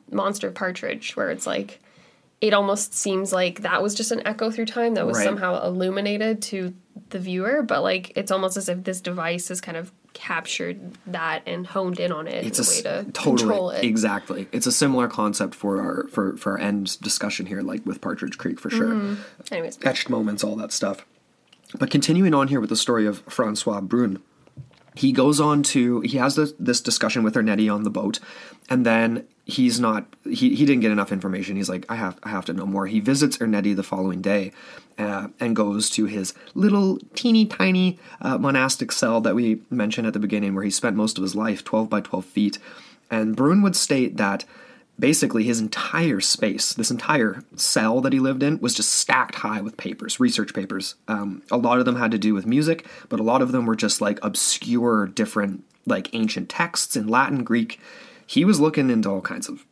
Monster Partridge, where it's like, it almost seems like that was just an echo through time that was somehow illuminated to the viewer, but like it's almost as if this device is kind of captured that and honed in on it. It's a way to control it. Exactly. It's a similar concept for our for our end discussion here, like with Partridge Creek for sure. Anyways. Etched moments, all that stuff. But continuing on here with the story of Francois Brune, he goes on to, he has this discussion with Ernetti on the boat, and then he's not, he didn't get enough information. He's like, I have to know more. He visits Ernetti the following day and goes to his little teeny tiny monastic cell that we mentioned at the beginning, where he spent most of his life, 12 by 12 feet. And Brune would state that basically his entire space, this entire cell that he lived in, was just stacked high with papers, research papers. A lot of them had to do with music, but a lot of them were just like obscure, different, like ancient texts in Latin, Greek. He was looking into all kinds of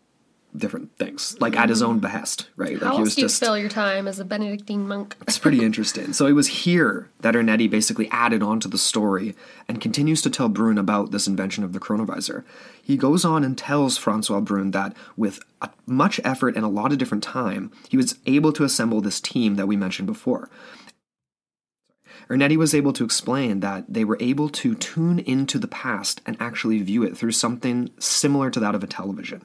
different things, like at his own behest, right? How like he was do you spell your time as a Benedictine monk? It's pretty interesting. So it was here that Ernetti basically added on to the story and continues to tell Brune about this invention of the chronovisor. He goes on and tells François Brune that with much effort and a lot of different time, he was able to assemble this team that we mentioned before. Ernetti was able to explain that they were able to tune into the past and actually view it through something similar to that of a television.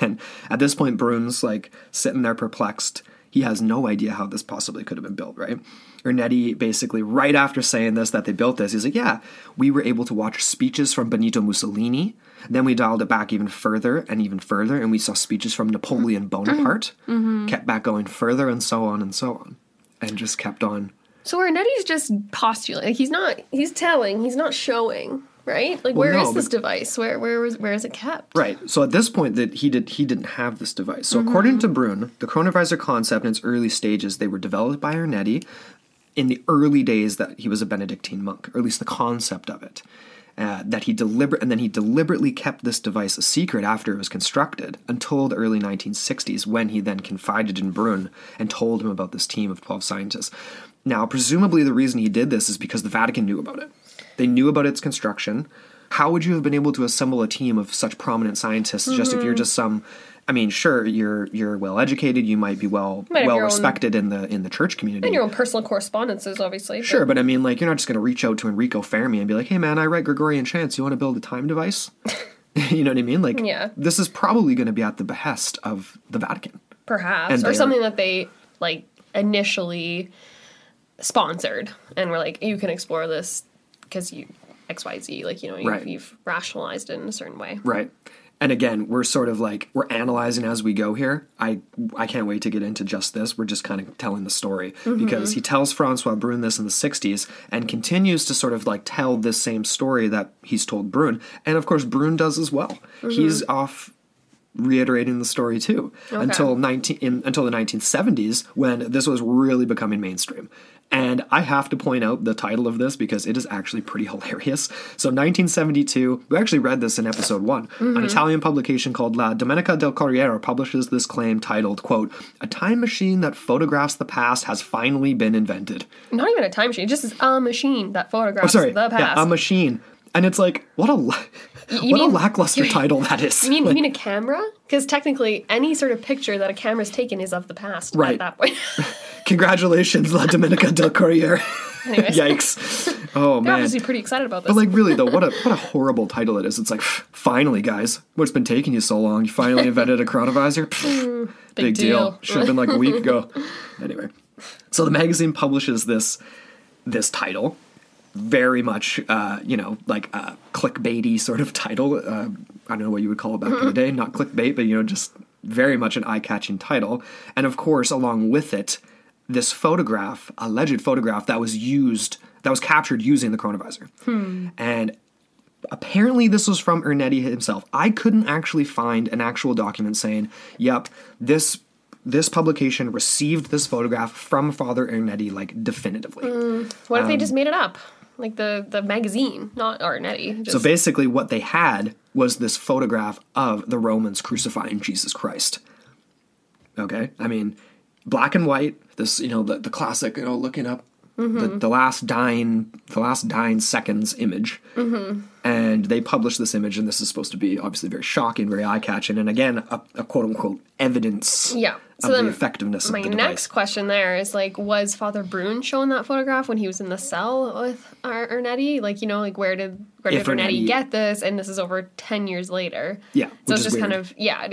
And at this point, Brune's like sitting there perplexed. He has no idea how this possibly could have been built, right? Ernetti basically, right after saying this, that they built this, he's like, yeah, we were able to watch speeches from Benito Mussolini. Then we dialed it back even further, and we saw speeches from Napoleon Bonaparte, kept back going further and so on, and just kept on. So Ernetti's just postulating. Like he's telling, he's not showing. Right? Like, well, where is this device? Where is it kept? Right. So at this point, that he didn't have this device. So according to Brune, the chronovisor concept in its early stages, they were developed by Ernetti in the early days that he was a Benedictine monk, or at least the concept of it. Then he deliberately kept this device a secret after it was constructed until the early 1960s, when he then confided in Brune and told him about this team of 12 scientists. Now, presumably the reason he did this is because the Vatican knew about it. They knew about its construction. How would you have been able to assemble a team of such prominent scientists just if you're just some, I mean, sure, you're well educated, you might be well respected in the church community. And your own personal correspondences, obviously. Sure, but I mean, like, you're not just going to reach out to Enrico Fermi and be like, hey man, I write Gregorian chants, you want to build a time device? You know what I mean? Like, yeah. This is probably going to be at the behest of the Vatican. Perhaps, or something that they, like, initially sponsored and were like, you can explore this because you XYZ, like, you know, you've rationalized it in a certain way. Right. And again, we're sort of like, we're analyzing as we go here. I can't wait to get into just this. We're just kind of telling the story because he tells François Brune this in the 60s and continues to sort of like tell this same story that he's told Brune. And of course, Brune does as well. He's off reiterating the story too until the 1970s, when this was really becoming mainstream. And I have to point out the title of this because it is actually pretty hilarious. So 1972, we actually read this in episode 1. An Italian publication called La Domenica del Corriere publishes this claim titled, quote, "A time machine that photographs the past has finally been invented." Not even a time machine, just a machine that photographs the past. Yeah, a machine. And it's like, what a lackluster title that is. You mean a camera? Because technically, any sort of picture that a camera's taken is of the past at that point. Congratulations, La Domenica del Corriere. Anyways. Yikes. Oh, man. I'm obviously pretty excited about this. But, like, really, though, what a horrible title it is. It's like, finally, guys. What's been taking you so long? You finally invented a chronovisor? Big deal. Should have been, like, a week ago. Anyway. So the magazine publishes this title. Very much, like a clickbaity sort of title. I don't know what you would call it back in the day. Not clickbait, but, just very much an eye-catching title. And, of course, along with it, this photograph, alleged photograph that was captured using the chronovisor. And apparently this was from Ernetti himself. I couldn't actually find an actual document saying, yep, this publication received this photograph from Father Ernetti, like, definitively. What if they just made it up? Like the magazine, not Ernetti. So basically what they had was this photograph of the Romans crucifying Jesus Christ. Okay? I mean, black and white, this, the classic, looking up the last dying seconds image. And they published this image, and this is supposed to be obviously very shocking, very eye-catching, and again, a quote-unquote evidence of the effectiveness of the device. My next question there is, like, was Father Brune shown that photograph when he was in the cell with Ernetti? Like, where did Ernetti get this? And this is over 10 years later. Yeah, so it's just weird. It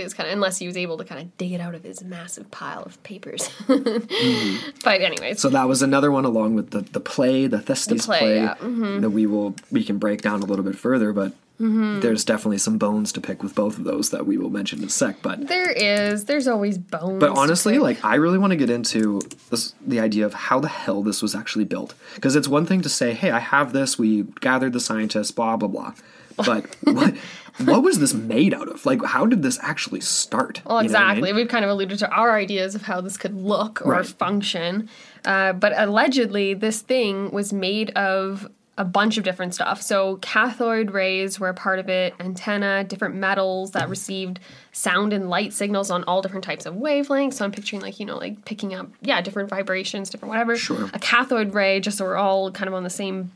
is kind of, unless he was able to kind of dig it out of his massive pile of papers. But anyways. So that was another one along with the Thyestes play that we can break down a little bit further, but Mm-hmm. There's definitely some bones to pick with both of those that we will mention in a sec. But there is. There's always bones. But honestly, like, I really want to get into this, the idea of how the hell this was actually built. Because it's one thing to say, hey, I have this. We gathered the scientists, blah, blah, blah. But what was this made out of? Like, how did this actually start? Well, exactly. You know what I mean? We've kind of alluded to our ideas of how this could look or function. But allegedly, this thing was made of a bunch of different stuff. So cathode rays were a part of it, antenna, different metals that received sound and light signals on all different types of wavelengths. So I'm picturing like picking up, different vibrations, different whatever. Sure. A cathode ray, just so we're all kind of on the same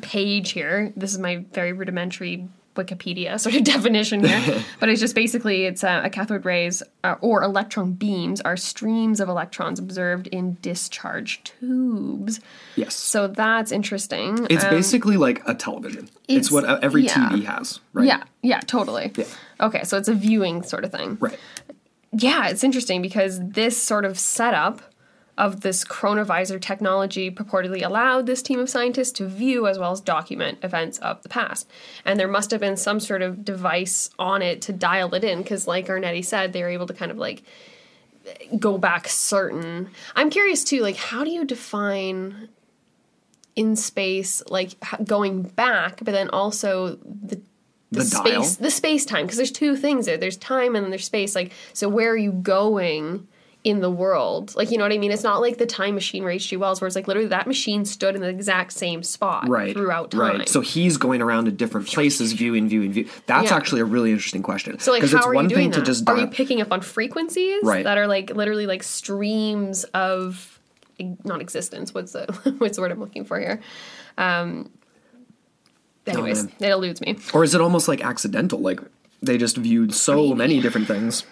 page here. This is my very rudimentary Wikipedia sort of definition here. But it's just basically a cathode rays or electron beams are streams of electrons observed in discharge tubes. Yes. So that's interesting. It's basically like a television. It's what every TV has, right? Yeah. Yeah, totally. Yeah. Okay, so it's a viewing sort of thing. Right. Yeah, it's interesting because this sort of setup of this chronovisor technology purportedly allowed this team of scientists to view as well as document events of the past. And there must have been some sort of device on it to dial it in, because like Ernetti said, they were able to kind of like go back certain. I'm curious too, like how do you define in space, like going back, but then also the space, dial? The space-time, because there's two things there. There's time and then there's space. Like, so where are you going in the world? Like, you know what I mean? It's not like the time machine where H.G. Wells, where it's like literally that machine stood in the exact same spot throughout time. Right. So he's going around to different places, viewing. That's actually a really interesting question. So like, how are you doing that? Are you picking up on frequencies that are like literally like streams of non-existence? What's the word I'm looking for here? Anyways, it eludes me. Or is it almost like accidental? Like they just viewed many different things.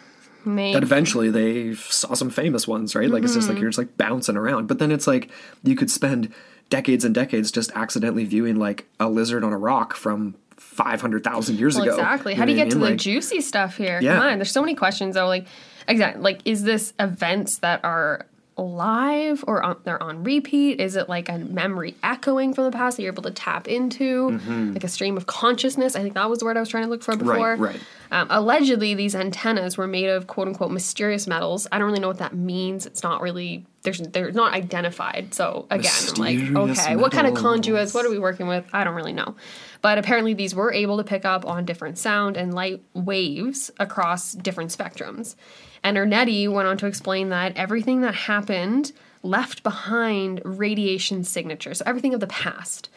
Maybe. That eventually they saw some famous ones, right? Like, it's just like, you're just like bouncing around. But then it's like, you could spend decades and decades just accidentally viewing like a lizard on a rock from 500,000 years ago. Exactly. How do you get to the juicy stuff here? Yeah. Come on. There's so many questions though. Like, exactly. Like, is this events that are live or they're on repeat? Is it like a memory echoing from the past that you're able to tap into, like a stream of consciousness? I think that was the word I was trying to look for before. Right. Allegedly, these antennas were made of "quote unquote" mysterious metals. I don't really know what that means. It's not really they're not identified. So again, mysterious I'm like, okay, metals. What kind of conduits? What are we working with? I don't really know. But apparently, these were able to pick up on different sound and light waves across different spectrums. And Ernetti went on to explain that everything that happened left behind radiation signatures, so everything of the past,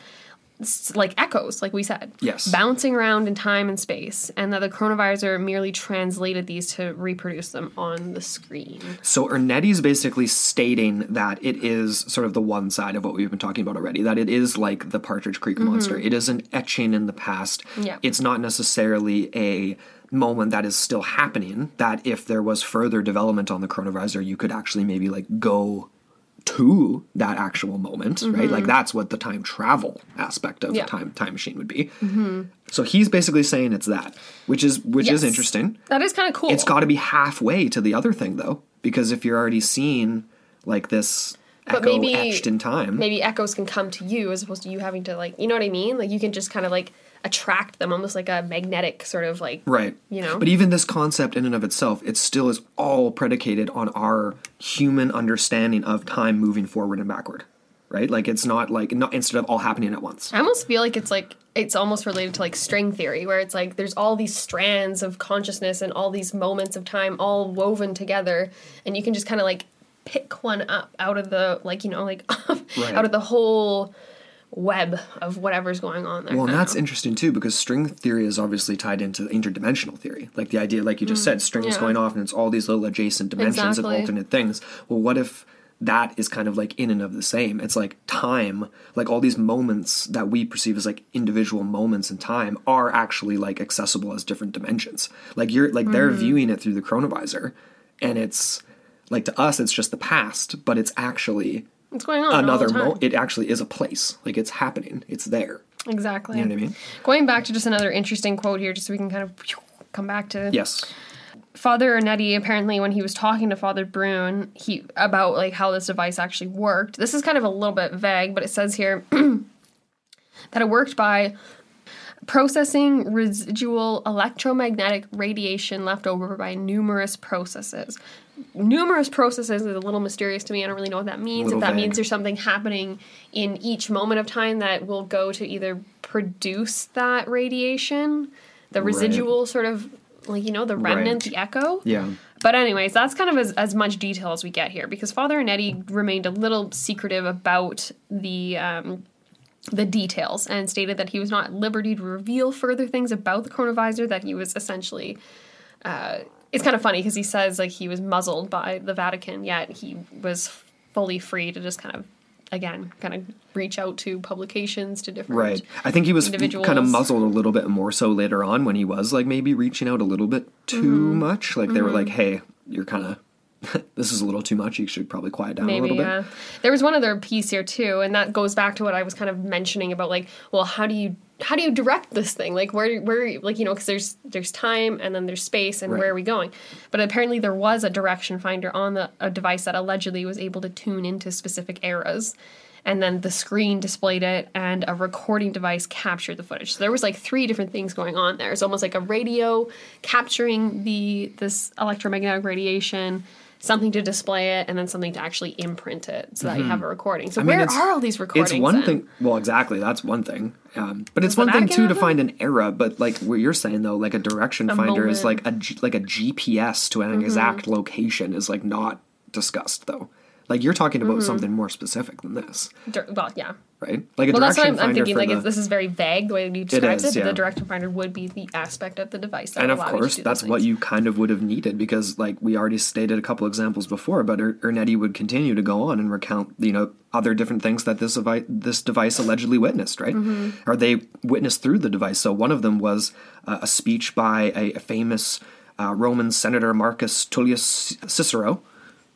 like echoes, like we said, bouncing around in time and space, and that the chronovisor merely translated these to reproduce them on the screen. So Ernetti's basically stating that it is sort of the one side of what we've been talking about already, that it is like the Partridge Creek monster. It is an etching in the past. Yeah. It's not necessarily a moment that is still happening, that if there was further development on the chronovisor, you could actually maybe like go to that actual moment, right? Like that's what the time travel aspect of time machine would be. So he's basically saying it's that, which is interesting. That is kind of cool. It's got to be halfway to the other thing though, because if you're already seeing like this echo etched in time, maybe echoes can come to you as opposed to you having to like, you know what I mean? Like you can just kind of like attract them, almost like a magnetic sort of like, you know. But even this concept in and of itself, it still is all predicated on our human understanding of time moving forward and backward, right? Like it's not instead of all happening at once. I almost feel like it's almost related to like string theory, where it's like there's all these strands of consciousness and all these moments of time all woven together, and you can just kind of like pick one up out of the like, you know, like out of the whole web of whatever's going on there. Well, and that's interesting too, because string theory is obviously tied into interdimensional theory. Like the idea, like you just said, strings going off and it's all these little adjacent dimensions of alternate things. Well, what if that is kind of like in and of the same? It's like time, like all these moments that we perceive as like individual moments in time are actually like accessible as different dimensions. Like you're like they're viewing it through the chronovisor, and it's like to us it's just the past, but it's actually what's going on? It actually is a place. Like, it's happening. It's there. Exactly. You know what I mean? Going back to just another interesting quote here, just so we can kind of come back to... Yes. Father Ernetti, apparently, when he was talking to Father Brune, about, like, how this device actually worked. This is kind of a little bit vague, but it says here that it worked by processing residual electromagnetic radiation left over by numerous processes. Numerous processes is a little mysterious to me. I don't really know what that means. If that means there's something happening in each moment of time that will go to either produce that radiation, the residual sort of, like, you know, the remnant, the echo. Yeah. But anyways, that's kind of as much detail as we get here, because Father Ernetti remained a little secretive about the details and stated that he was not at liberty to reveal further things about the Chronovisor, that he was essentially... it's kind of funny because he says, like, he was muzzled by the Vatican, yet he was fully free to just kind of, again, kind of reach out to publications, to different individuals. I think he was kind of muzzled a little bit more so later on when he was, like, maybe reaching out a little bit too much. Like, they were like, hey, you're kind of... this is a little too much. You should probably quiet down a little bit. Yeah. There was one other piece here too, and that goes back to what I was kind of mentioning about, like, well, how do you direct this thing? Like, where, like, you know, because there's time and then there's space, and where are we going? But apparently there was a direction finder on a device that allegedly was able to tune into specific eras, and then the screen displayed it, and a recording device captured the footage. So there was, like, three different things going on there. It's almost like a radio capturing this electromagnetic radiation, something to display it, and then something to actually imprint it so that you have a recording. So where are all these recordings? It's one thing. Well, exactly. That's one thing. But it's one thing, too, to find an era. But, like, what you're saying, though, like, a direction finder is like a GPS to an exact location is, like, not discussed, though. Like, you're talking about something more specific than this. Well, yeah. Right? Like, a direction finder. Well, that's what I'm thinking. Like, this is very vague, the way you described it. But the direction finder would be the aspect of the device that allowed you to do those things. And, of course, that's what you kind of would have needed, because, like, we already stated a couple examples before, but Ernetti would continue to go on and recount, you know, other different things that this device allegedly witnessed, right? Or they witnessed through the device. So one of them was a speech by a famous Roman senator, Marcus Tullius Cicero,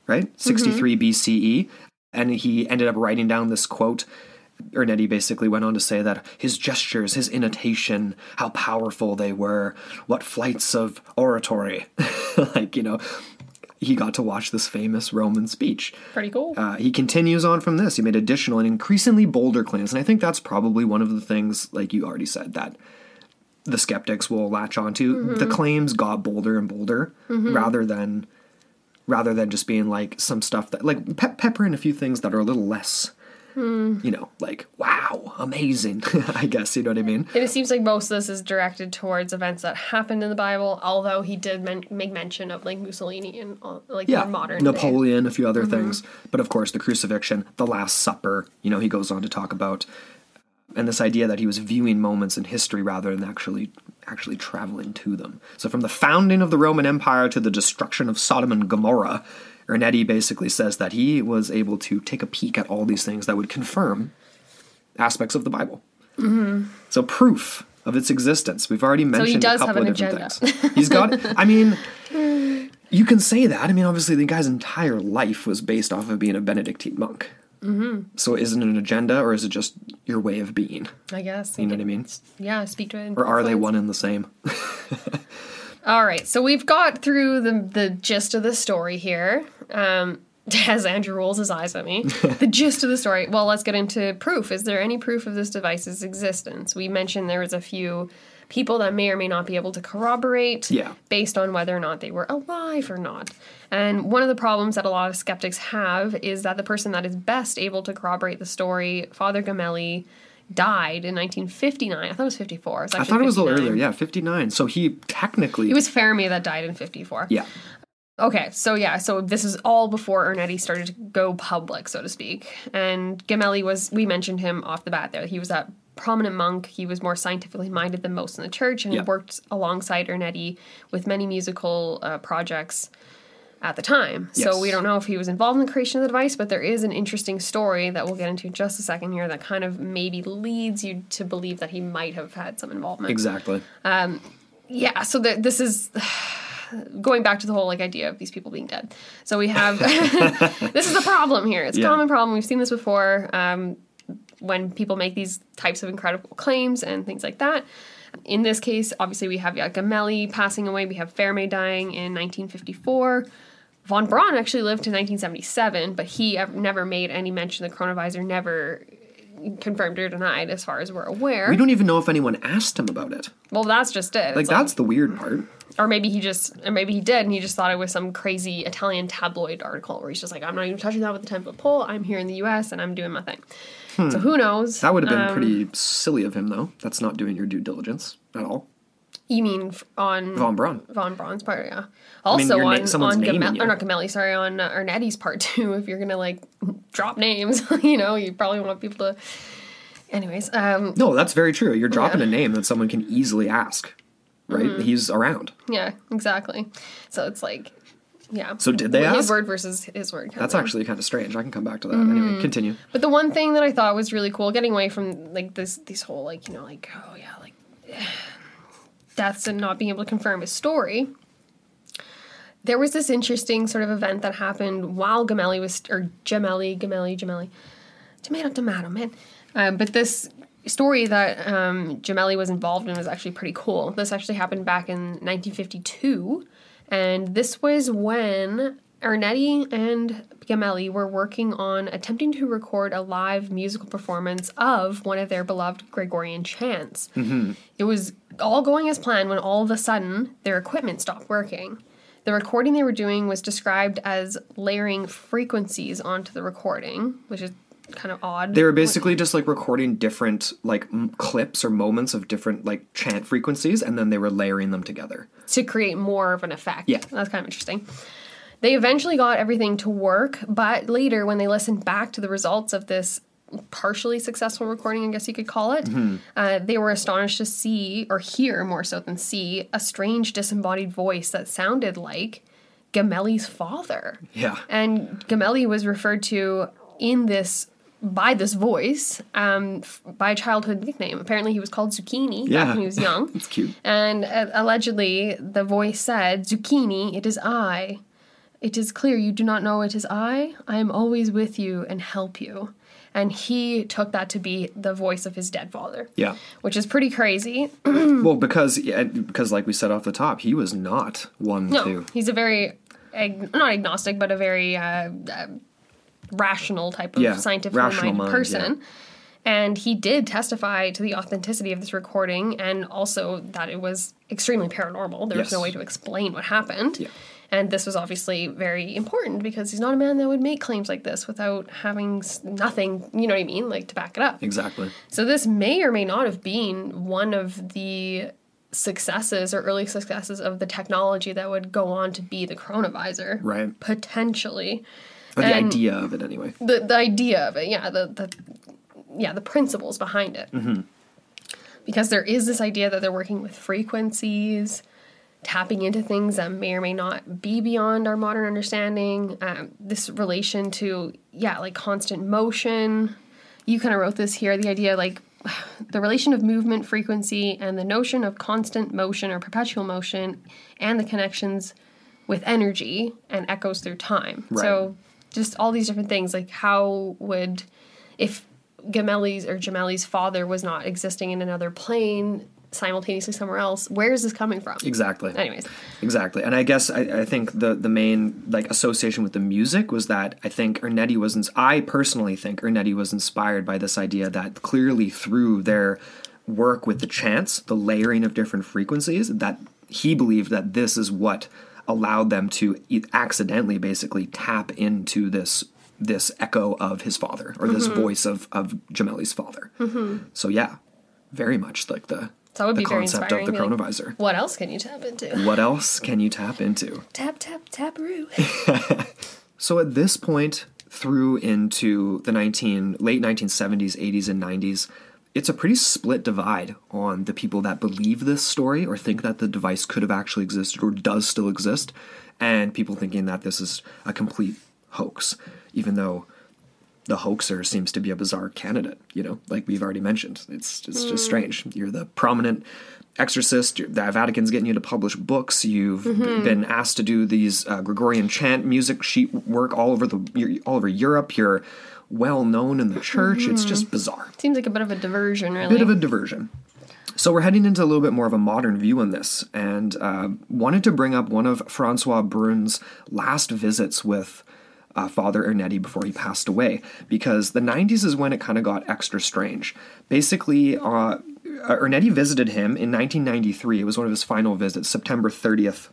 right? 63 BCE. And he ended up writing down this quote. Ernetti basically went on to say that his gestures, his intonation, how powerful they were, what flights of oratory. Like, you know, he got to watch this famous Roman speech. Pretty cool. He continues on from this. He made additional and increasingly bolder claims. And I think that's probably one of the things, like you already said, that the skeptics will latch onto. The claims got bolder and bolder rather than just being, like, some stuff that, like, pepper in a few things that are a little less, you know, like, wow, amazing, I guess, you know what I mean? And it seems like most of this is directed towards events that happened in the Bible, although he did make mention of, like, Mussolini and, like, the modern Napoleon, day. A few other things. But, of course, the crucifixion, the Last Supper, you know, he goes on to talk about, and this idea that he was viewing moments in history rather than actually traveling to them. So from the founding of the Roman Empire to the destruction of Sodom and Gomorrah, Ernetti basically says that he was able to take a peek at all these things that would confirm aspects of the Bible. So proof of its existence. We've already mentioned a couple of different things. He's got, I mean, you can say that. I mean, obviously the guy's entire life was based off of being a Benedictine monk. So is it an agenda, or is it just your way of being? I guess. You know what I mean? Yeah, speak to it. Or are they one and the same? All right, so we've got through the gist of the story here. As Andrew rolls his eyes at me. The gist of the story. Well, let's get into proof. Is there any proof of this device's existence? We mentioned there was a few people that may or may not be able to corroborate based on whether or not they were alive or not. And one of the problems that a lot of skeptics have is that the person that is best able to corroborate the story, Father Gemelli, died in 1959. I thought it was 54. I thought it was a little earlier. Yeah, 59. So he technically... It was Fermi that died in 54. Yeah. Okay, so yeah, so this is all before Ernetti started to go public, so to speak. And Gemelli was... We mentioned him off the bat there. He was that prominent monk. He was more scientifically minded than most in the church, and he worked alongside Ernetti with many musical projects at the time. Yes. So we don't know if he was involved in the creation of the device, but there is an interesting story that we'll get into in just a second here that kind of maybe leads you to believe that he might have had some involvement. Exactly. Yeah, so this is... going back to the whole, like, idea of these people being dead. So we have... this is a problem here. It's a common problem. We've seen this before when people make these types of incredible claims and things like that. In this case, obviously, we have Gemelli passing away. We have Fermi dying in 1954. Von Braun actually lived to 1977, but he never made any mention of the Chronovisor, never confirmed or denied as far as we're aware. We don't even know if anyone asked him about it. Well, that's just it. Like, that's the weird part. Or maybe he did and he just thought it was some crazy Italian tabloid article where he's just like, I'm not even touching that with a 10-foot pole. I'm here in the U.S. and I'm doing my thing. So who knows? That would have been pretty silly of him, though. That's not doing your due diligence at all. You mean on... Von Braun's part, yeah. Also on Ernetti's part, too. If you're going to, like, drop names, you know, you probably want people to... Anyways. No, that's very true. You're dropping a name that someone can easily ask, right? Mm-hmm. He's around. Yeah, exactly. So it's like... Yeah. So did they ask? His word versus his word. That's actually kind of strange. I can come back to that. Mm-hmm. Anyway, continue. But the one thing that I thought was really cool, getting away from, like, this whole, like, you know, like, oh, yeah, like, deaths and not being able to confirm his story, there was this interesting sort of event that happened while Gemelli was, or Gemelli. Tomato, man. But this story that Gemelli was involved in was actually pretty cool. This actually happened back in 1952, and this was when Ernetti and Gemelli were working on attempting to record a live musical performance of one of their beloved Gregorian chants. Mm-hmm. It was all going as planned when all of a sudden their equipment stopped working. The recording they were doing was described as layering frequencies onto the recording, which is kind of odd. They were basically just like recording different like clips or moments of different like chant frequencies, and then they were layering them together to create more of an effect. Yeah, that's kind of interesting. They eventually got everything to work, but later when they listened back to the results of this partially successful recording, I guess you could call it, mm-hmm. They were astonished to see, or hear more so than see, a strange disembodied voice that sounded like Gemelli's father. Yeah. And Gemelli was referred to in this, by this voice, by a childhood nickname. Apparently he was called Zucchini back when he was young. It's cute. And allegedly the voice said, "Zucchini, it is I. It is clear you do not know it is I. I am always with you and help you." And he took that to be the voice of his dead father. Yeah. Which is pretty crazy. Well, because like we said off the top, he was not one to... He's a very, not agnostic, but a very rational type of scientifically minded person. Yeah. And he did testify to the authenticity of this recording, and also that it was extremely paranormal. There was no way to explain what happened. Yeah. And this was obviously very important because he's not a man that would make claims like this without having nothing, you know what I mean, like to back it up. Exactly. So this may or may not have been one of the successes or early successes of the technology that would go on to be the Chronovisor. Right. Potentially. Or the idea of it anyway. The idea of it, yeah. The principles behind it. Mm-hmm. Because there is this idea that they're working with frequencies, tapping into things that may or may not be beyond our modern understanding, this relation to, like constant motion. You kind of wrote this here, the idea like the relation of movement, frequency, and the notion of constant motion or perpetual motion, and the connections with energy and echoes through time. Right. So just all these different things, like how would, if Gemelli's father was not existing in another plane, simultaneously somewhere else, where is this coming from? Exactly. And I guess I think the main like association with the music was that I personally think Ernetti was inspired by this idea that clearly through their work with the chants, the layering of different frequencies, that he believed that this is what allowed them to accidentally basically tap into this echo of his father, or this voice of Gemelli's father. Mm-hmm. So yeah, very much like the concept of the Chronovisor. Like, what else can you tap into? Tap, tap, taparoo. So at this point, through into the late 1970s, 80s, and 90s, it's a pretty split divide on the people that believe this story or think that the device could have actually existed or does still exist, and people thinking that this is a complete hoax, even though the hoaxer seems to be a bizarre candidate, you know, like we've already mentioned. It's just strange. You're the prominent exorcist. The Vatican's getting you to publish books. You've been asked to do these Gregorian chant music sheet work all over Europe. You're well known in the church. Mm-hmm. It's just bizarre. Seems like a bit of a diversion, really. So we're heading into a little bit more of a modern view on this, and wanted to bring up one of François Brune's last visits with Father Ernetti before he passed away, because the 90s is when it kind of got extra strange. Basically, Ernetti visited him in 1993. It was one of his final visits, September 30th.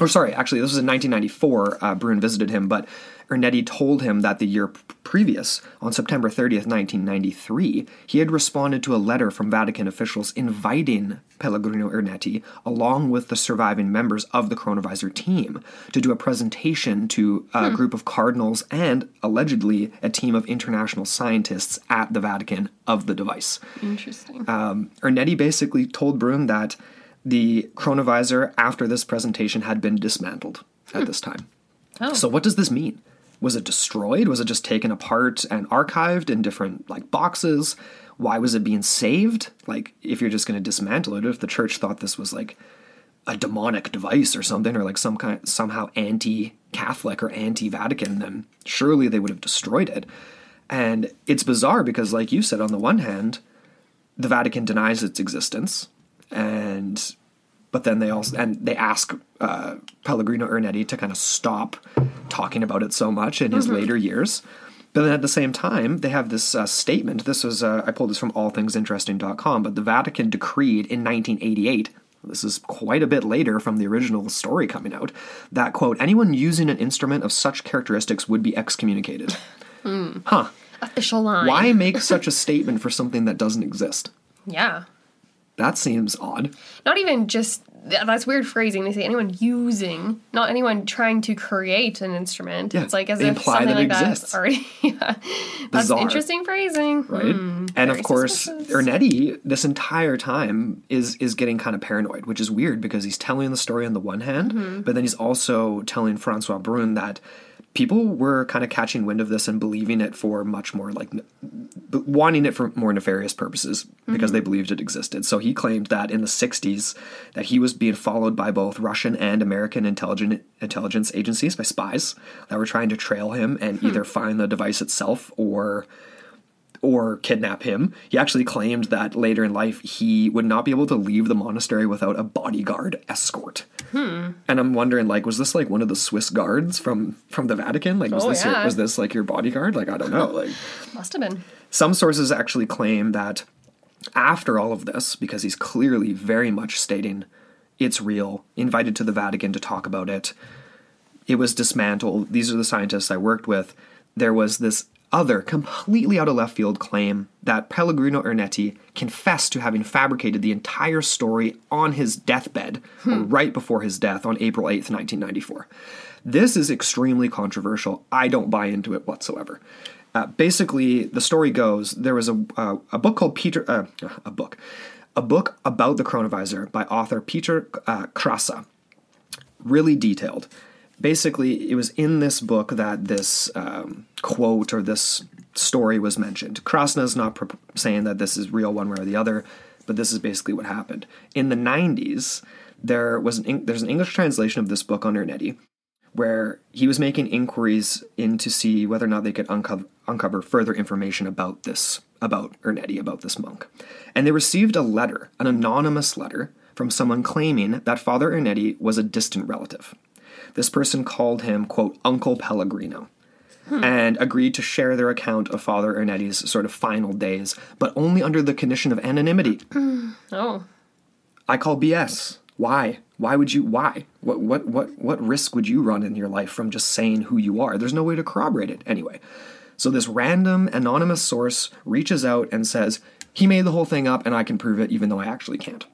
Or sorry, actually, this was in 1994, Brune visited him, but Ernetti told him that the year previous, on September 30th, 1993, he had responded to a letter from Vatican officials inviting Pellegrino Ernetti, along with the surviving members of the Chronovisor team, to do a presentation to a group of cardinals and, allegedly, a team of international scientists at the Vatican of the device. Interesting. Ernetti basically told Brune that the Chronovisor, after this presentation, had been dismantled at this time. Oh. So what does this mean? Was it destroyed? Was it just taken apart and archived in different, like, boxes? Why was it being saved? Like, if you're just going to dismantle it, if the church thought this was, like, a demonic device or something, or, like, some kind, somehow anti-Catholic or anti-Vatican, then surely they would have destroyed it. And it's bizarre because, like you said, on the one hand, the Vatican denies its existence, but then they ask Pellegrino Ernetti to kind of stop talking about it so much in his later years. But then at the same time, they have this statement. This was, I pulled this from allthingsinteresting.com, but the Vatican decreed in 1988, this is quite a bit later from the original story coming out, that, quote, anyone using an instrument of such characteristics would be excommunicated. Huh. Official line. Why make such a statement for something that doesn't exist? Yeah. That seems odd. Not even just, that's weird phrasing. They say anyone using, not anyone trying to create an instrument. Yeah. It's like as they if something that like exists. That's already, yeah. That's interesting phrasing. Right? And of course, suspicious. Ernetti, this entire time, is getting kind of paranoid, which is weird because he's telling the story on the one hand, but then he's also telling François Brune that people were kind of catching wind of this and believing it for much more, like, wanting it for more nefarious purposes because they believed it existed. So he claimed that in the 60s that he was being followed by both Russian and American intelligence agencies, by spies that were trying to trail him and either find the device itself or kidnap him. He actually claimed that later in life he would not be able to leave the monastery without a bodyguard escort. And I'm wondering, like, was this like one of the Swiss guards from the Vatican? Like, was this like your bodyguard? Like, I don't know. Like, must have been. Some sources actually claim that after all of this, because he's clearly very much stating it's real, invited to the Vatican to talk about it, it was dismantled. These are the scientists I worked with. There was this other completely out of left field claim that Pellegrino Ernetti confessed to having fabricated the entire story on his deathbed, right before his death on April 8th, 1994. This is extremely controversial. I don't buy into it whatsoever. Basically, the story goes, there was a book called a book about the Chronovisor by author Peter Krasa, really detailed. Basically, it was in this book that this quote or this story was mentioned. Krasna's not saying that this is real one way or the other, but this is basically what happened. In the 90s, there's an English translation of this book on Ernetti, where he was making inquiries in to see whether or not they could uncover further information about Ernetti, about this monk. And they received a letter, an anonymous letter, from someone claiming that Father Ernetti was a distant relative. This person called him, quote, Uncle Pellegrino, and agreed to share their account of Father Ernetti's sort of final days, but only under the condition of anonymity. Oh. I call BS. Why? Why would you? Why? What risk would you run in your life from just saying who you are? There's no way to corroborate it anyway. So this random anonymous source reaches out and says, he made the whole thing up and I can prove it even though I actually can't.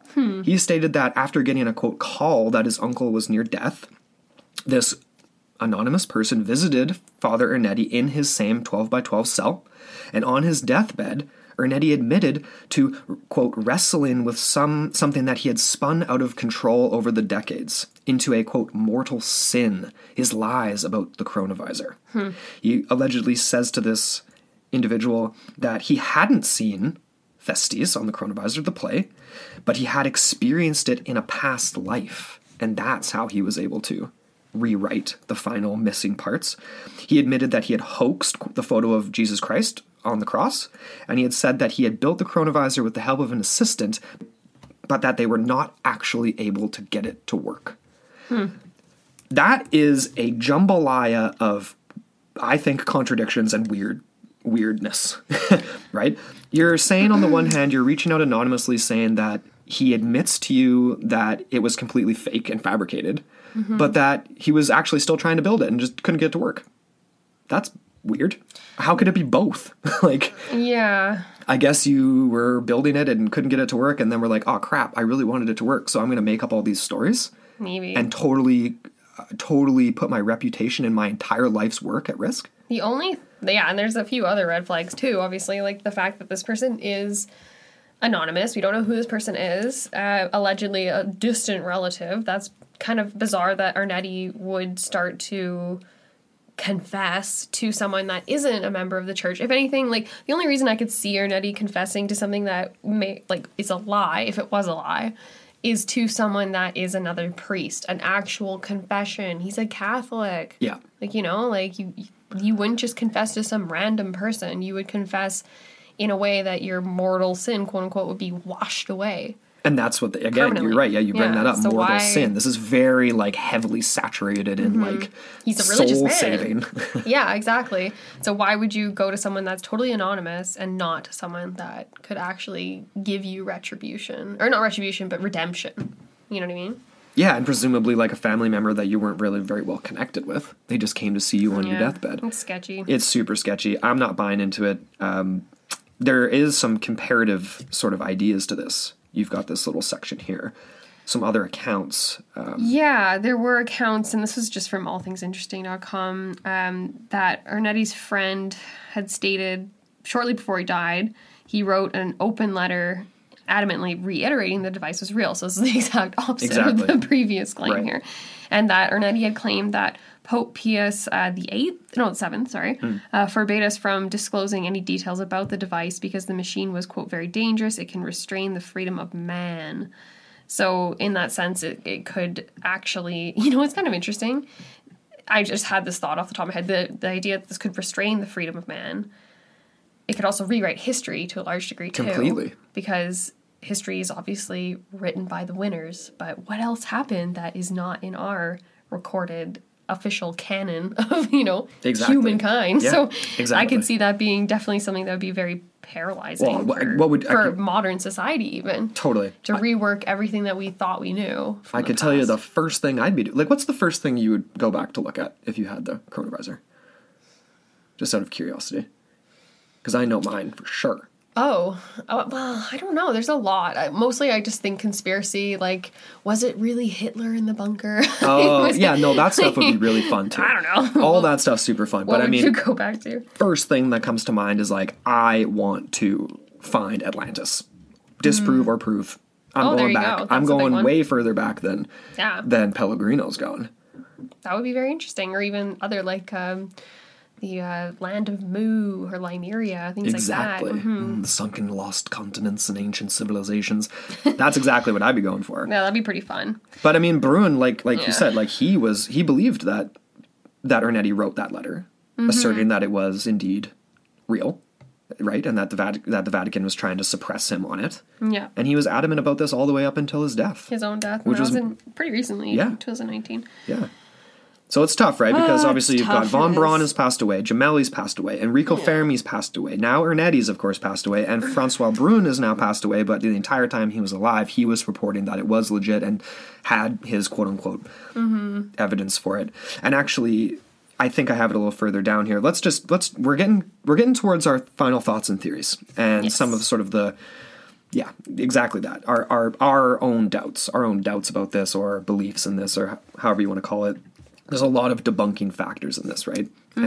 He stated that after getting a, quote, call that his uncle was near death, this anonymous person visited Father Ernetti in his same 12 by 12 cell, and on his deathbed, Ernetti admitted to, quote, wrestling with something that he had spun out of control over the decades into a, quote, mortal sin, his lies about the Chronovisor. He allegedly says to this individual that he hadn't seen Thyestes on the Chronovisor, the play, but he had experienced it in a past life, and that's how he was able to rewrite the final missing parts. He admitted that he had hoaxed the photo of Jesus Christ on the cross, and he had said that he had built the Chronovisor with the help of an assistant, but that they were not actually able to get it to work. That is a jambalaya of I think, contradictions and weirdness, right? You're saying on the one hand, you're reaching out anonymously saying that he admits to you that it was completely fake and fabricated, mm-hmm. but that he was actually still trying to build it and just couldn't get it to work. That's weird. How could it be both? Like, yeah, I guess you were building it and couldn't get it to work, and then we're like, oh crap, I really wanted it to work, so I'm going to make up all these stories, maybe, and totally put my reputation and my entire life's work at risk. And there's a few other red flags too, obviously, like the fact that this person is anonymous. We don't know who this person is. Allegedly a distant relative. That's kind of bizarre that Ernetti would start to confess to someone that isn't a member of the church. If anything, like, the only reason I could see Ernetti confessing to something that may, like, is a lie, if it was a lie, is to someone that is another priest, an actual confession. He's a Catholic. Yeah. Like, you know, like, you wouldn't just confess to some random person. You would confess in a way that your mortal sin, quote unquote, would be washed away. And that's what, again, you're right. Yeah, you bring that up. So mortal sin. This is very, like, heavily saturated in, mm-hmm. like, he's a religious soul saving. Yeah, exactly. So why would you go to someone that's totally anonymous and not someone that could actually give you retribution? Or not retribution, but redemption. You know what I mean? Yeah, and presumably, like, a family member that you weren't really very well connected with. They just came to see you on your deathbed. It's sketchy. It's super sketchy. I'm not buying into it. There is some comparative sort of ideas to this. You've got this little section here, some other accounts. There were accounts, and this was just from allthingsinteresting.com, that Ernetti's friend had stated shortly before he died. He wrote an open letter adamantly reiterating the device was real. So this is the exact opposite of the previous claim here. And that Ernetti had claimed that Pope Pius the Seventh, forbade us from disclosing any details about the device because the machine was, quote, very dangerous. It can restrain the freedom of man. So in that sense, it could actually, you know, it's kind of interesting. I just had this thought off the top of my head, the idea that this could restrain the freedom of man. It could also rewrite history to a large degree, too. Completely. Because history is obviously written by the winners, but what else happened that is not in our recorded official canon of, you know, humankind? Yeah, so I could see that being definitely something that would be very paralyzing for modern society, even. Totally. To rework everything that we thought we knew. I could tell you the first thing I'd be doing. Like, what's the first thing you would go back to look at if you had the Chronovisor? Just out of curiosity. Because I know mine for sure. Oh, well, I don't know. There's a lot. Mostly I just think conspiracy, like, was it really Hitler in the bunker? Oh, that stuff would be really fun, too. I don't know. All that stuff's super fun. What would you go back to? First thing that comes to mind is, like, I want to find Atlantis. Disprove or prove. I'm going back. I'm going way further back than Pellegrino's going. That would be very interesting. Or even other, like... The land of Mu or Limeria, things like that. Exactly. Mm-hmm. The sunken lost continents and ancient civilizations. That's exactly what I'd be going for. Yeah, that'd be pretty fun. But I mean, Brune, like you said, like he believed that Ernetti wrote that letter, asserting that it was indeed real, right? And that the Vatican was trying to suppress him on it. Yeah. And he was adamant about this all the way up until his death. His own death, which was pretty recently, 2019. Yeah. So it's tough, right? Because obviously you've got von Braun has passed away, Gemelli's passed away, Enrico Fermi's passed away, now Ernetti's, of course, passed away, and François Brune is now passed away, but the entire time he was alive, he was reporting that it was legit and had his quote-unquote evidence for it. And actually, I think I have it a little further down here. We're getting towards our final thoughts and theories, and some of sort of the... Yeah, exactly that. Our own doubts about this, or beliefs in this, or however you want to call it. There's a lot of debunking factors in this, right? Mm-hmm.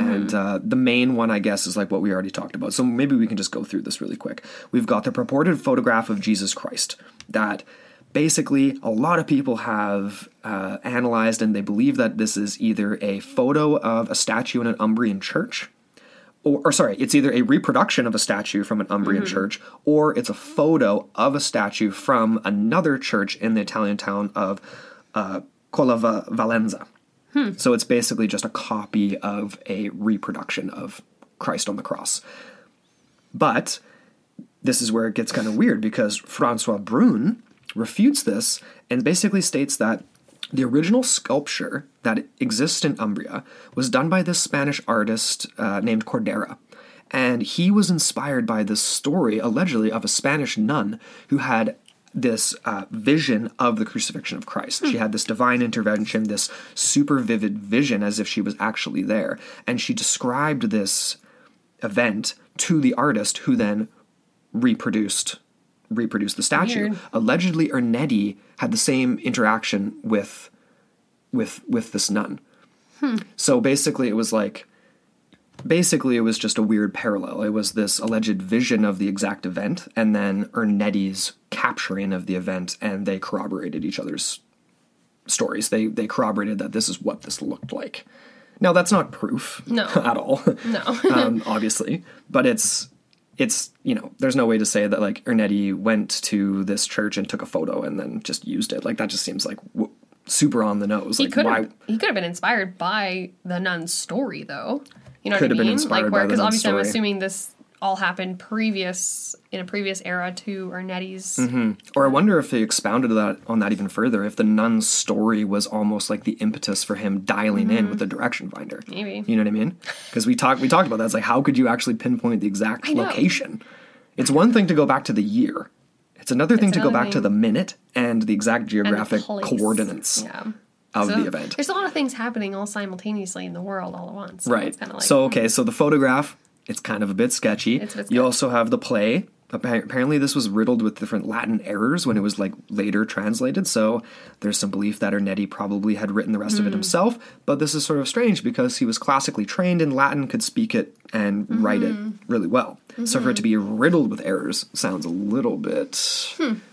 And the main one, I guess, is like what we already talked about. So maybe we can just go through this really quick. We've got the purported photograph of Jesus Christ that basically a lot of people have analyzed, and they believe that this is either a photo of a statue in an Umbrian church, or it's either a reproduction of a statue from an Umbrian church, or it's a photo of a statue from another church in the Italian town of Collava Valenza. So it's basically just a copy of a reproduction of Christ on the cross. But this is where it gets kind of weird, because François Brune refutes this and basically states that The original sculpture that exists in Umbria was done by this Spanish artist named Cordera, and he was inspired by this story, allegedly, of a Spanish nun who had this vision of the crucifixion of Christ. She had this divine intervention, this super vivid vision as if she was actually there, and she described this event to the artist, who then reproduced the statue. Weird. Allegedly, Ernetti had the same interaction with this nun. So basically it was just a weird parallel. It was this alleged vision of the exact event, and then Ernetti's capturing of the event, and they corroborated each other's stories. They corroborated that this is what this looked like. Now, that's not proof, no, at all, no, obviously, but it's, you know, there's no way to say that, like, Ernetti went to this church and took a photo and then just used it. Like, that just seems like super on the nose. He could have been inspired by the nun's story, though. You know what I mean? Could have been inspired by the nun's story. Because obviously I'm assuming this all happened in a previous era to Ernetti's. Mm-hmm. Or I wonder if he expounded on that even further, if the nun's story was almost like the impetus for him dialing in with the direction finder. Maybe. You know what I mean? Because we talked about that. It's like, how could you actually pinpoint the exact location? It's one thing to go back to the year. It's another thing to go back to the minute and the exact geographic coordinates. Yeah. Of the event. There's a lot of things happening all simultaneously in the world all at once. So right. So the photograph, it's kind of a bit sketchy. You also have the play. Apparently this was riddled with different Latin errors when it was later translated. So there's some belief that Ernetti probably had written the rest of it himself. But this is sort of strange because he was classically trained in Latin, could speak it and write it really well. Mm-hmm. So for it to be riddled with errors sounds a little bit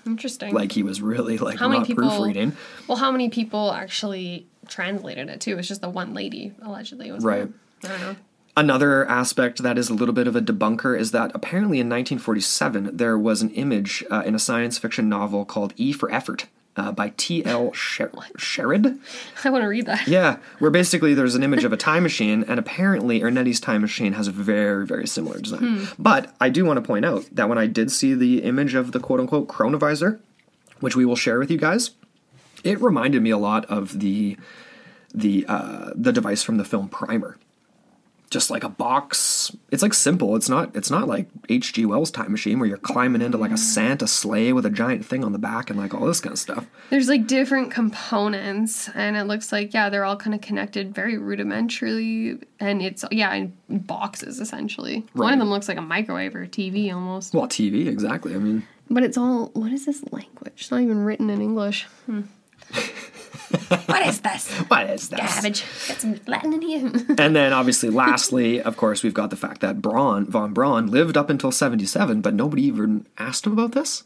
interesting. Like he was really proofreading. Well, how many people actually translated it too? It's just the one lady allegedly. Right. I don't know. Another aspect that is a little bit of a debunker is that apparently in 1947 there was an image in a science fiction novel called E for Effort by T.L. Sherrod. I want to read that. Yeah, where basically there's an image of a time machine, and apparently Ernetti's time machine has a very, very similar design. But I do want to point out that when I did see the image of the quote-unquote Chronovisor, which we will share with you guys, it reminded me a lot of the device from the film Primer. Just like a box. It's like simple. It's not like H.G. Wells' time machine where you're climbing into like a Santa sleigh with a giant thing on the back and like all this kind of stuff. There's like different components, and it looks like, yeah, they're all kind of connected very rudimentarily, and it's, yeah, in boxes essentially. Right. One of them looks like a microwave or a TV almost. Well, TV, exactly. I mean. But it's all, what is this language? It's not even written in English. What is this? What is this? Garbage. Got some Latin in here. And then, obviously, lastly, of course, we've got the fact that von Braun lived up until 77, but nobody even asked him about this.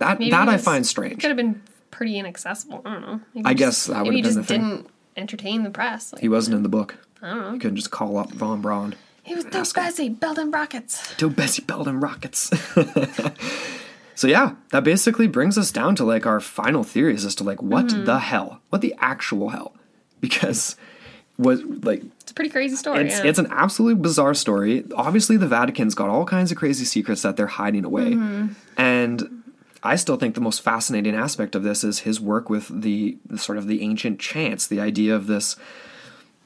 That I find strange. It could have been pretty inaccessible. I don't know. Maybe I guess that would have been the thing. He just didn't entertain the press. Like, he wasn't in the book. I don't know. You couldn't just call up von Braun. He was too busy building rockets. So yeah, that basically brings us down to like our final theories as to like what the hell, what the actual hell, because was like it's a pretty crazy story. It's an absolutely bizarre story. Obviously, the Vatican's got all kinds of crazy secrets that they're hiding away, and I still think the most fascinating aspect of this is his work with the sort of the ancient chants, the idea of this.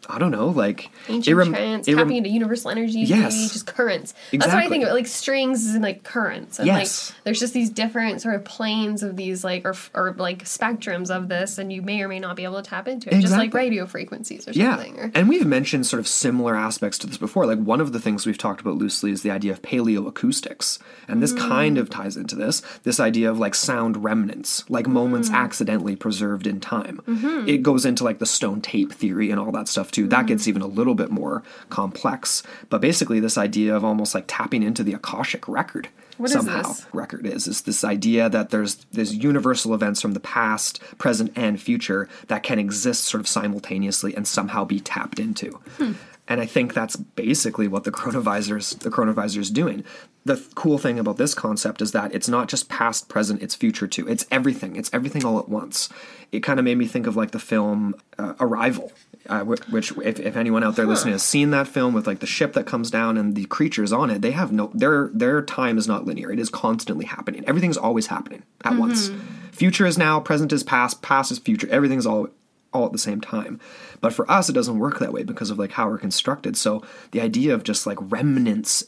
I don't know, like ancient chants, tapping into universal energy, just currents. Exactly. That's what I think of it, like strings and like currents, and like there's just these different sort of planes of these like or like spectrums of this, and you may or may not be able to tap into it, just like radio frequencies or something. Yeah, and we've mentioned sort of similar aspects to this before. Like one of the things we've talked about loosely is the idea of paleoacoustics, and this kind of ties into this idea of like sound remnants, like moments accidentally preserved in time. Mm-hmm. It goes into like the stone tape theory and all that stuff too. That gets even a little bit more complex. But basically this idea of almost like tapping into the Akashic record. What somehow is this? Record is this idea that there's universal events from the past, present, and future that can exist sort of simultaneously and somehow be tapped into. And I think that's basically what the Chronovisor's doing. The cool thing about this concept is that it's not just past, present, it's future too. It's everything. It's everything all at once. It kind of made me think of like the film Arrival. which if anyone out there listening has seen that film with like the ship that comes down and the creatures on it, they have no, their time is not linear. It is constantly happening. Everything's always happening at once. Future is now, present is past, past is future. Everything's all at the same time. But for us, it doesn't work that way because of like how we're constructed. So the idea of just like remnants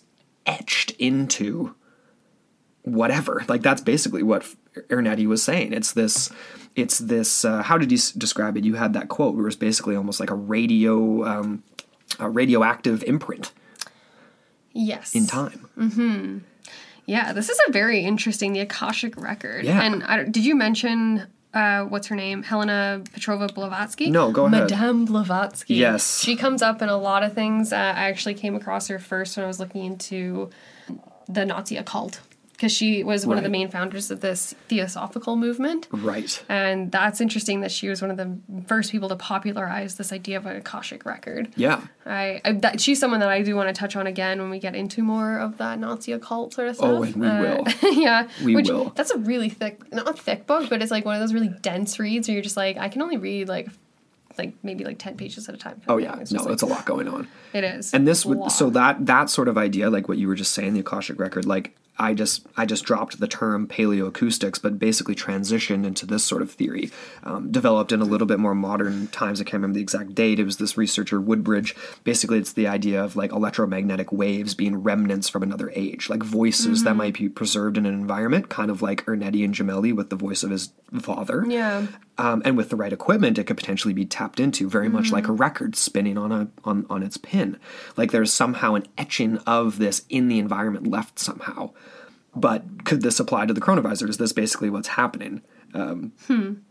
etched into whatever, like that's basically what Ernetti was saying. It's this, how did you describe it? You had that quote where it was basically almost like a radioactive imprint. Yes. In time. Mm-hmm. Yeah, this is a very interesting, the Akashic record. Yeah. And did you mention, what's her name? Helena Petrova Blavatsky? No, go ahead. Madame Blavatsky. Yes. She comes up in a lot of things. I actually came across her first when I was looking into the Nazi occult, because she was one of the main founders of this Theosophical movement. Right. And that's interesting that she was one of the first people to popularize this idea of an Akashic record. Yeah. She's someone that I do want to touch on again when we get into more of that Nazi occult sort of stuff. Oh, and we will. Yeah. We will. That's a really thick, not thick book, but it's like one of those really dense reads where you're just like, I can only read like maybe like 10 pages at a time. Oh yeah. It's a lot going on. It is. And this would, so that sort of idea, like what you were just saying, the Akashic record, like I just dropped the term paleoacoustics, but basically transitioned into this sort of theory, developed in a little bit more modern times. I can't remember the exact date. It was this researcher, Woodbridge. Basically, it's the idea of like electromagnetic waves being remnants from another age, like voices that might be preserved in an environment, kind of like Ernetti and Gemelli with the voice of his father. Yeah. And with the right equipment, it could potentially be tapped into, very much like a record spinning on its pin. Like there's somehow an etching of this in the environment left somehow. But could this apply to the Chronovisor? Is this basically what's happening?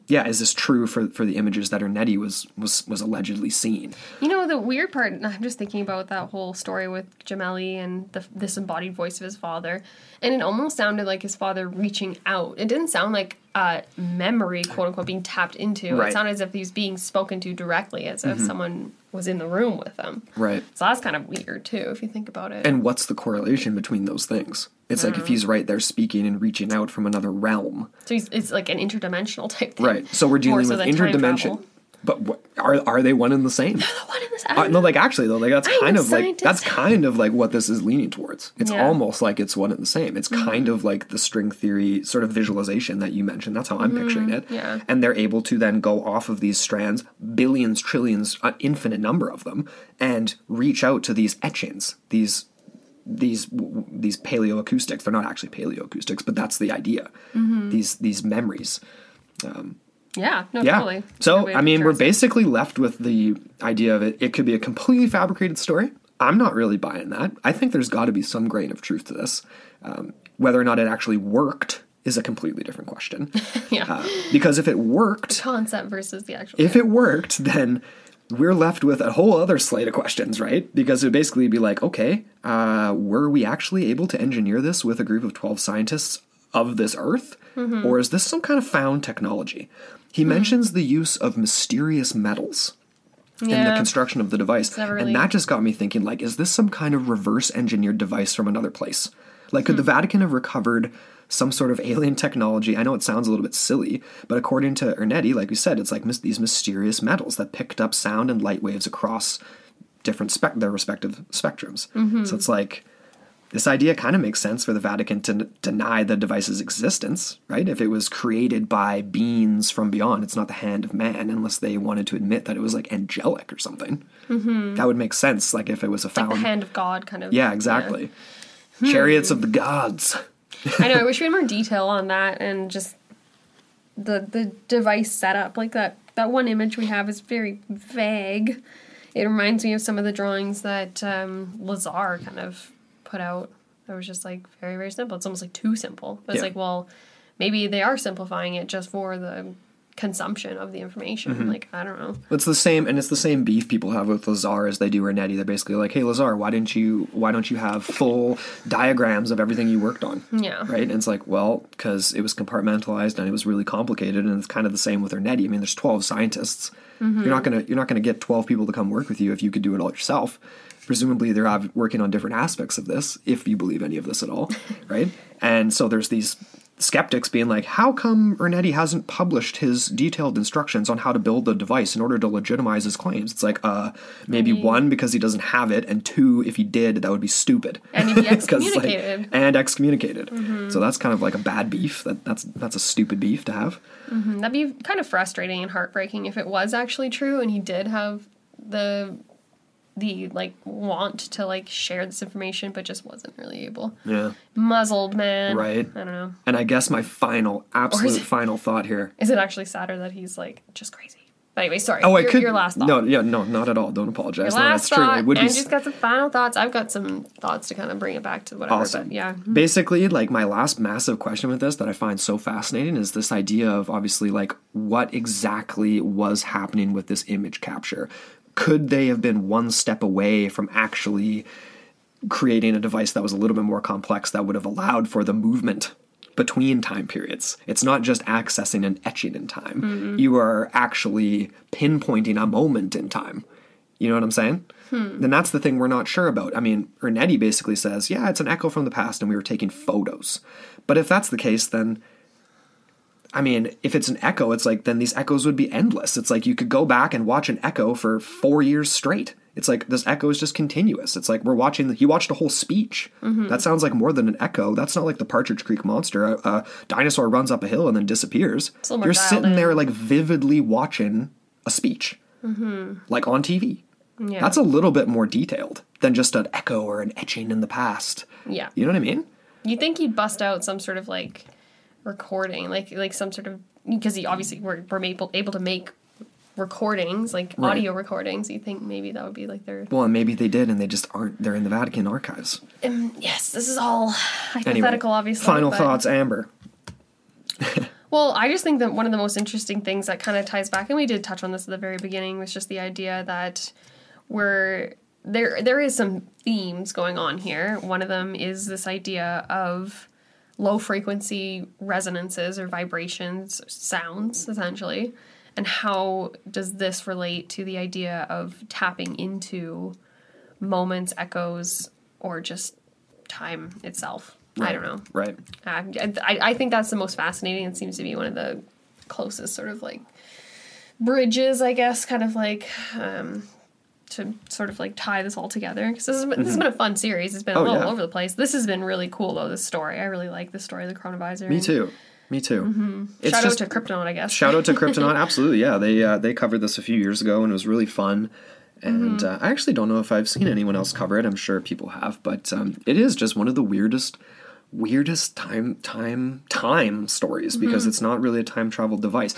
Yeah, is this true for the images that Ernetti was allegedly seeing? You know, the weird part, and I'm just thinking about that whole story with Gemelli and the disembodied voice of his father, and it almost sounded like his father reaching out. It didn't sound like memory, quote-unquote, being tapped into. Right. It sounded as if he was being spoken to directly, as if someone was in the room with them. Right. So that's kind of weird, too, if you think about it. And what's the correlation between those things? It's like if he's right there speaking and reaching out from another realm. So it's like an interdimensional type thing. Right. So we're dealing with interdimension. But are they one and the same? No, they're one and the same. No, like actually though, like that's kind of like what this is leaning towards. It's almost like it's one and the same. It's kind of like the string theory sort of visualization that you mentioned. That's how I'm picturing it. Yeah. And they're able to then go off of these strands, billions, trillions, infinite number of them, and reach out to these etchings, these paleoacoustics. They're not actually paleoacoustics, but that's the idea. These memories. Totally. So, I mean, we're basically left with the idea of it could be a completely fabricated story. I'm not really buying that. I think there's got to be some grain of truth to this. Whether or not it actually worked is a completely different question. Because if it worked... The concept versus the actual... If it worked, then we're left with a whole other slate of questions, right? Because it would basically be like, okay, were we actually able to engineer this with a group of 12 scientists of this earth? Or is this some kind of found technology? He mentions the use of mysterious metals in the construction of the device. Really... And that just got me thinking, like, is this some kind of reverse engineered device from another place? Like, could the Vatican have recovered some sort of alien technology? I know it sounds a little bit silly, but according to Ernetti, like we said, it's like these mysterious metals that picked up sound and light waves across different their respective spectrums. So it's like... This idea kind of makes sense for the Vatican to deny the device's existence, right? If it was created by beings from beyond, it's not the hand of man, unless they wanted to admit that it was, like, angelic or something. That would make sense, like, if it was a found... Like the hand of God, kind of. Yeah, exactly. Yeah. Chariots of the gods. I know, I wish we had more detail on that and just the device setup. Like, that one image we have is very vague. It reminds me of some of the drawings that Lazar kind of... put out. It was just like very, very simple. It's almost like too simple. But it's like, well, maybe they are simplifying it just for the consumption of the information. Like, I don't know. It's the same, and it's the same beef people have with Lazar as they do Ernetti. They're basically like, hey, Lazar, why don't you have full diagrams of everything you worked on? Yeah. Right? And it's like, well, because it was compartmentalized and it was really complicated, and it's kind of the same with Ernetti. I mean, there's 12 scientists. You're not gonna get 12 people to come work with you if you could do it all yourself. Presumably they're working on different aspects of this, if you believe any of this at all, right? And so there's these skeptics being like, how come Ernetti hasn't published his detailed instructions on how to build the device in order to legitimize his claims? It's like, maybe one, because he doesn't have it, and two, if he did, that would be stupid. And he'd be excommunicated. Mm-hmm. So that's kind of like a bad beef. That's a stupid beef to have. Mm-hmm. That'd be kind of frustrating and heartbreaking if it was actually true and he did have the like want to like share this information, but just wasn't really able. Yeah, muzzled man. Right. I don't know. And I guess my final thought here is, it actually sadder that he's like just crazy? But anyway, sorry. Oh, your last thought. No, not at all. Don't apologize. Your last thought. Andrew's got some final thoughts. I've got some thoughts to kind of bring it back to whatever. Awesome. But yeah. Basically, like, my last massive question with this that I find so fascinating is this idea of, obviously, like, what exactly was happening with this image capture? Could they have been one step away from actually creating a device that was a little bit more complex that would have allowed for the movement between time periods? It's not just accessing and etching in time. Mm-hmm. You are actually pinpointing a moment in time. You know what I'm saying? Then that's the thing we're not sure about. I mean, Ernetti basically says, yeah, it's an echo from the past and we were taking photos. But if that's the case, then... I mean, if it's an echo, it's like, then these echoes would be endless. It's like you could go back and watch an echo for 4 years straight. It's like this echo is just continuous. It's like he watched a whole speech. Mm-hmm. That sounds like more than an echo. That's not like the Partridge Creek Monster. A dinosaur runs up a hill and then disappears. You're sitting there like vividly watching a speech, mm-hmm. like on TV. Yeah. That's a little bit more detailed than just an echo or an etching in the past. Yeah. You know what I mean? You'd think he'd bust out some sort of like... recording, like some sort of, because he obviously were able to make recordings, like right. audio recordings. You think maybe that would be like their... Well, and maybe they did, and they just aren't. They're in the Vatican archives. Yes, this is all hypothetical, anyway, obviously. Final thoughts, Amber. Well, I just think that one of the most interesting things that kind of ties back, and we did touch on this at the very beginning, was just the idea that there is some themes going on here. One of them is this idea of low-frequency resonances or vibrations, sounds, essentially. And how does this relate to the idea of tapping into moments, echoes, or just time itself? Right. I don't know. Right. I think that's the most fascinating and seems to be one of the closest sort of, like, bridges, I guess, kind of, like... to sort of like tie this all together, because this has been a fun series. It's been all over the place. This has been really cool though, this story. I really like the story of the Chronovisor. Me too. Mm-hmm. Shout out to Krypton, I guess. Shout out to Krypton, absolutely, yeah. They covered this a few years ago and it was really fun. And I actually don't know if I've seen anyone else cover it. I'm sure people have, but it is just one of the weirdest time stories, because it's not really a time travel device.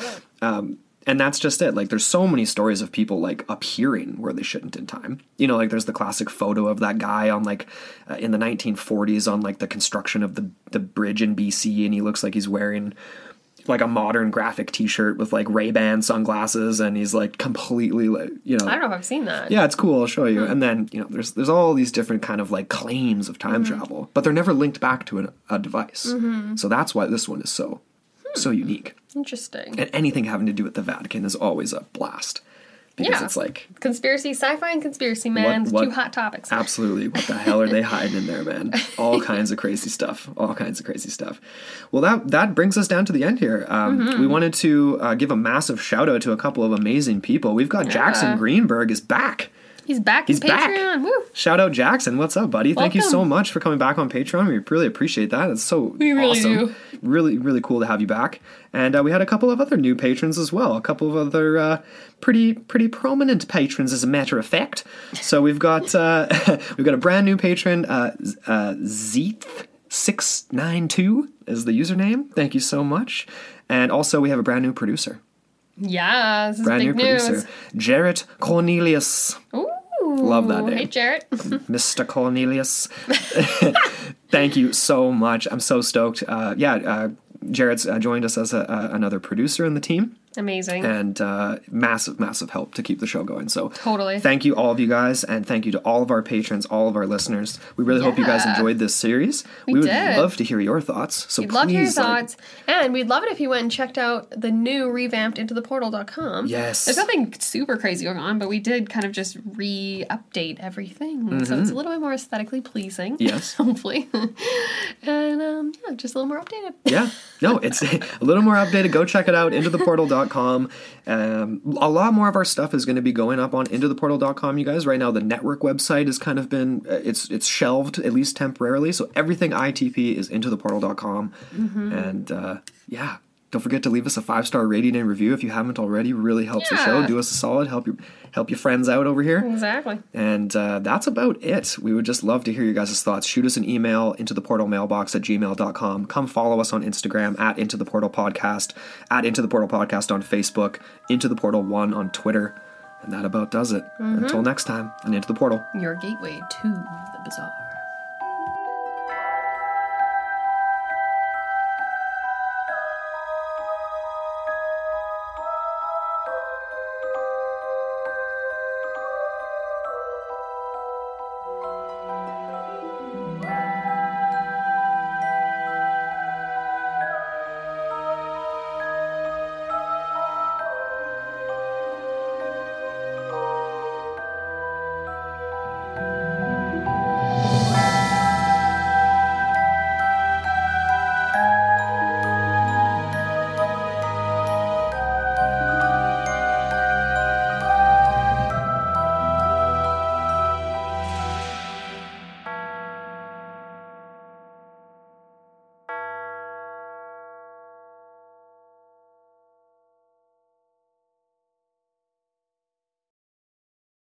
And that's just it. Like, there's so many stories of people, like, appearing where they shouldn't in time. You know, like, there's the classic photo of that guy on, like, in the 1940s on, like, the construction of the bridge in BC, and he looks like he's wearing, like, a modern graphic t-shirt with, like, Ray-Ban sunglasses, and he's, like, completely, like, you know. I don't know if I've seen that. Yeah, it's cool. I'll show you. Mm-hmm. And then, you know, there's all these different kind of, like, claims of time travel, but they're never linked back to a device. Mm-hmm. So that's why this one is so unique. Interesting. And anything having to do with the Vatican is always a blast. Because it's like... conspiracy, sci-fi and conspiracy, man. Two hot topics. Absolutely. What the hell are they hiding in there, man? All kinds of crazy stuff. Well, that brings us down to the end here. We wanted to give a massive shout-out to a couple of amazing people. We've got Jackson Greenberg is back. He's back on Patreon. Woo. Shout out, Jackson. What's up, buddy? Welcome. Thank you so much for coming back on Patreon. We really appreciate that. It's so awesome. Do. Really, really cool to have you back. And we had a couple of other new patrons as well. A couple of other pretty prominent patrons, as a matter of fact. So we've got a brand new patron, Zeeth692 is the username. Thank you so much. And also we have a brand new producer. Yeah, this is brand big new news. Producer, Jarrett Cornelius. Ooh, love that name. Hey, Jarrett, Mr. Cornelius. Thank you so much. I'm so stoked. Jarrett's joined us as another producer in the team. Amazing. And massive, massive help to keep the show going. So totally. Thank you all of you guys, and thank you to all of our patrons, all of our listeners. We really hope you guys enjoyed this series. We would love to hear your thoughts. So we'd love to hear your thoughts. And we'd love it if you went and checked out the new revamped intotheportal.com. Yes. There's nothing super crazy going on, but we did kind of just re-update everything. Mm-hmm. So it's a little bit more aesthetically pleasing. Yes. Hopefully. And yeah, just a little more updated. Yeah. No, it's a little more updated. Go check it out, intotheportal.com. A lot more of our stuff is going to be going up on intotheportal.com, you guys. Right now, the network website has kind of been, it's shelved, at least temporarily. So everything ITP is intotheportal.com. Mm-hmm. And yeah, don't forget to leave us a 5-star rating and review if you haven't already. Really helps the show. Do us a solid. Help your friends out over here. Exactly. And that's about it. We would just love to hear your guys' thoughts. Shoot us an email, intotheportalmailbox@gmail.com. Come follow us on Instagram at intotheportalpodcast, at intotheportalpodcast on Facebook, intotheportal1 on Twitter. And that about does it. Mm-hmm. Until next time, on Into the Portal. Your gateway to the bizarre.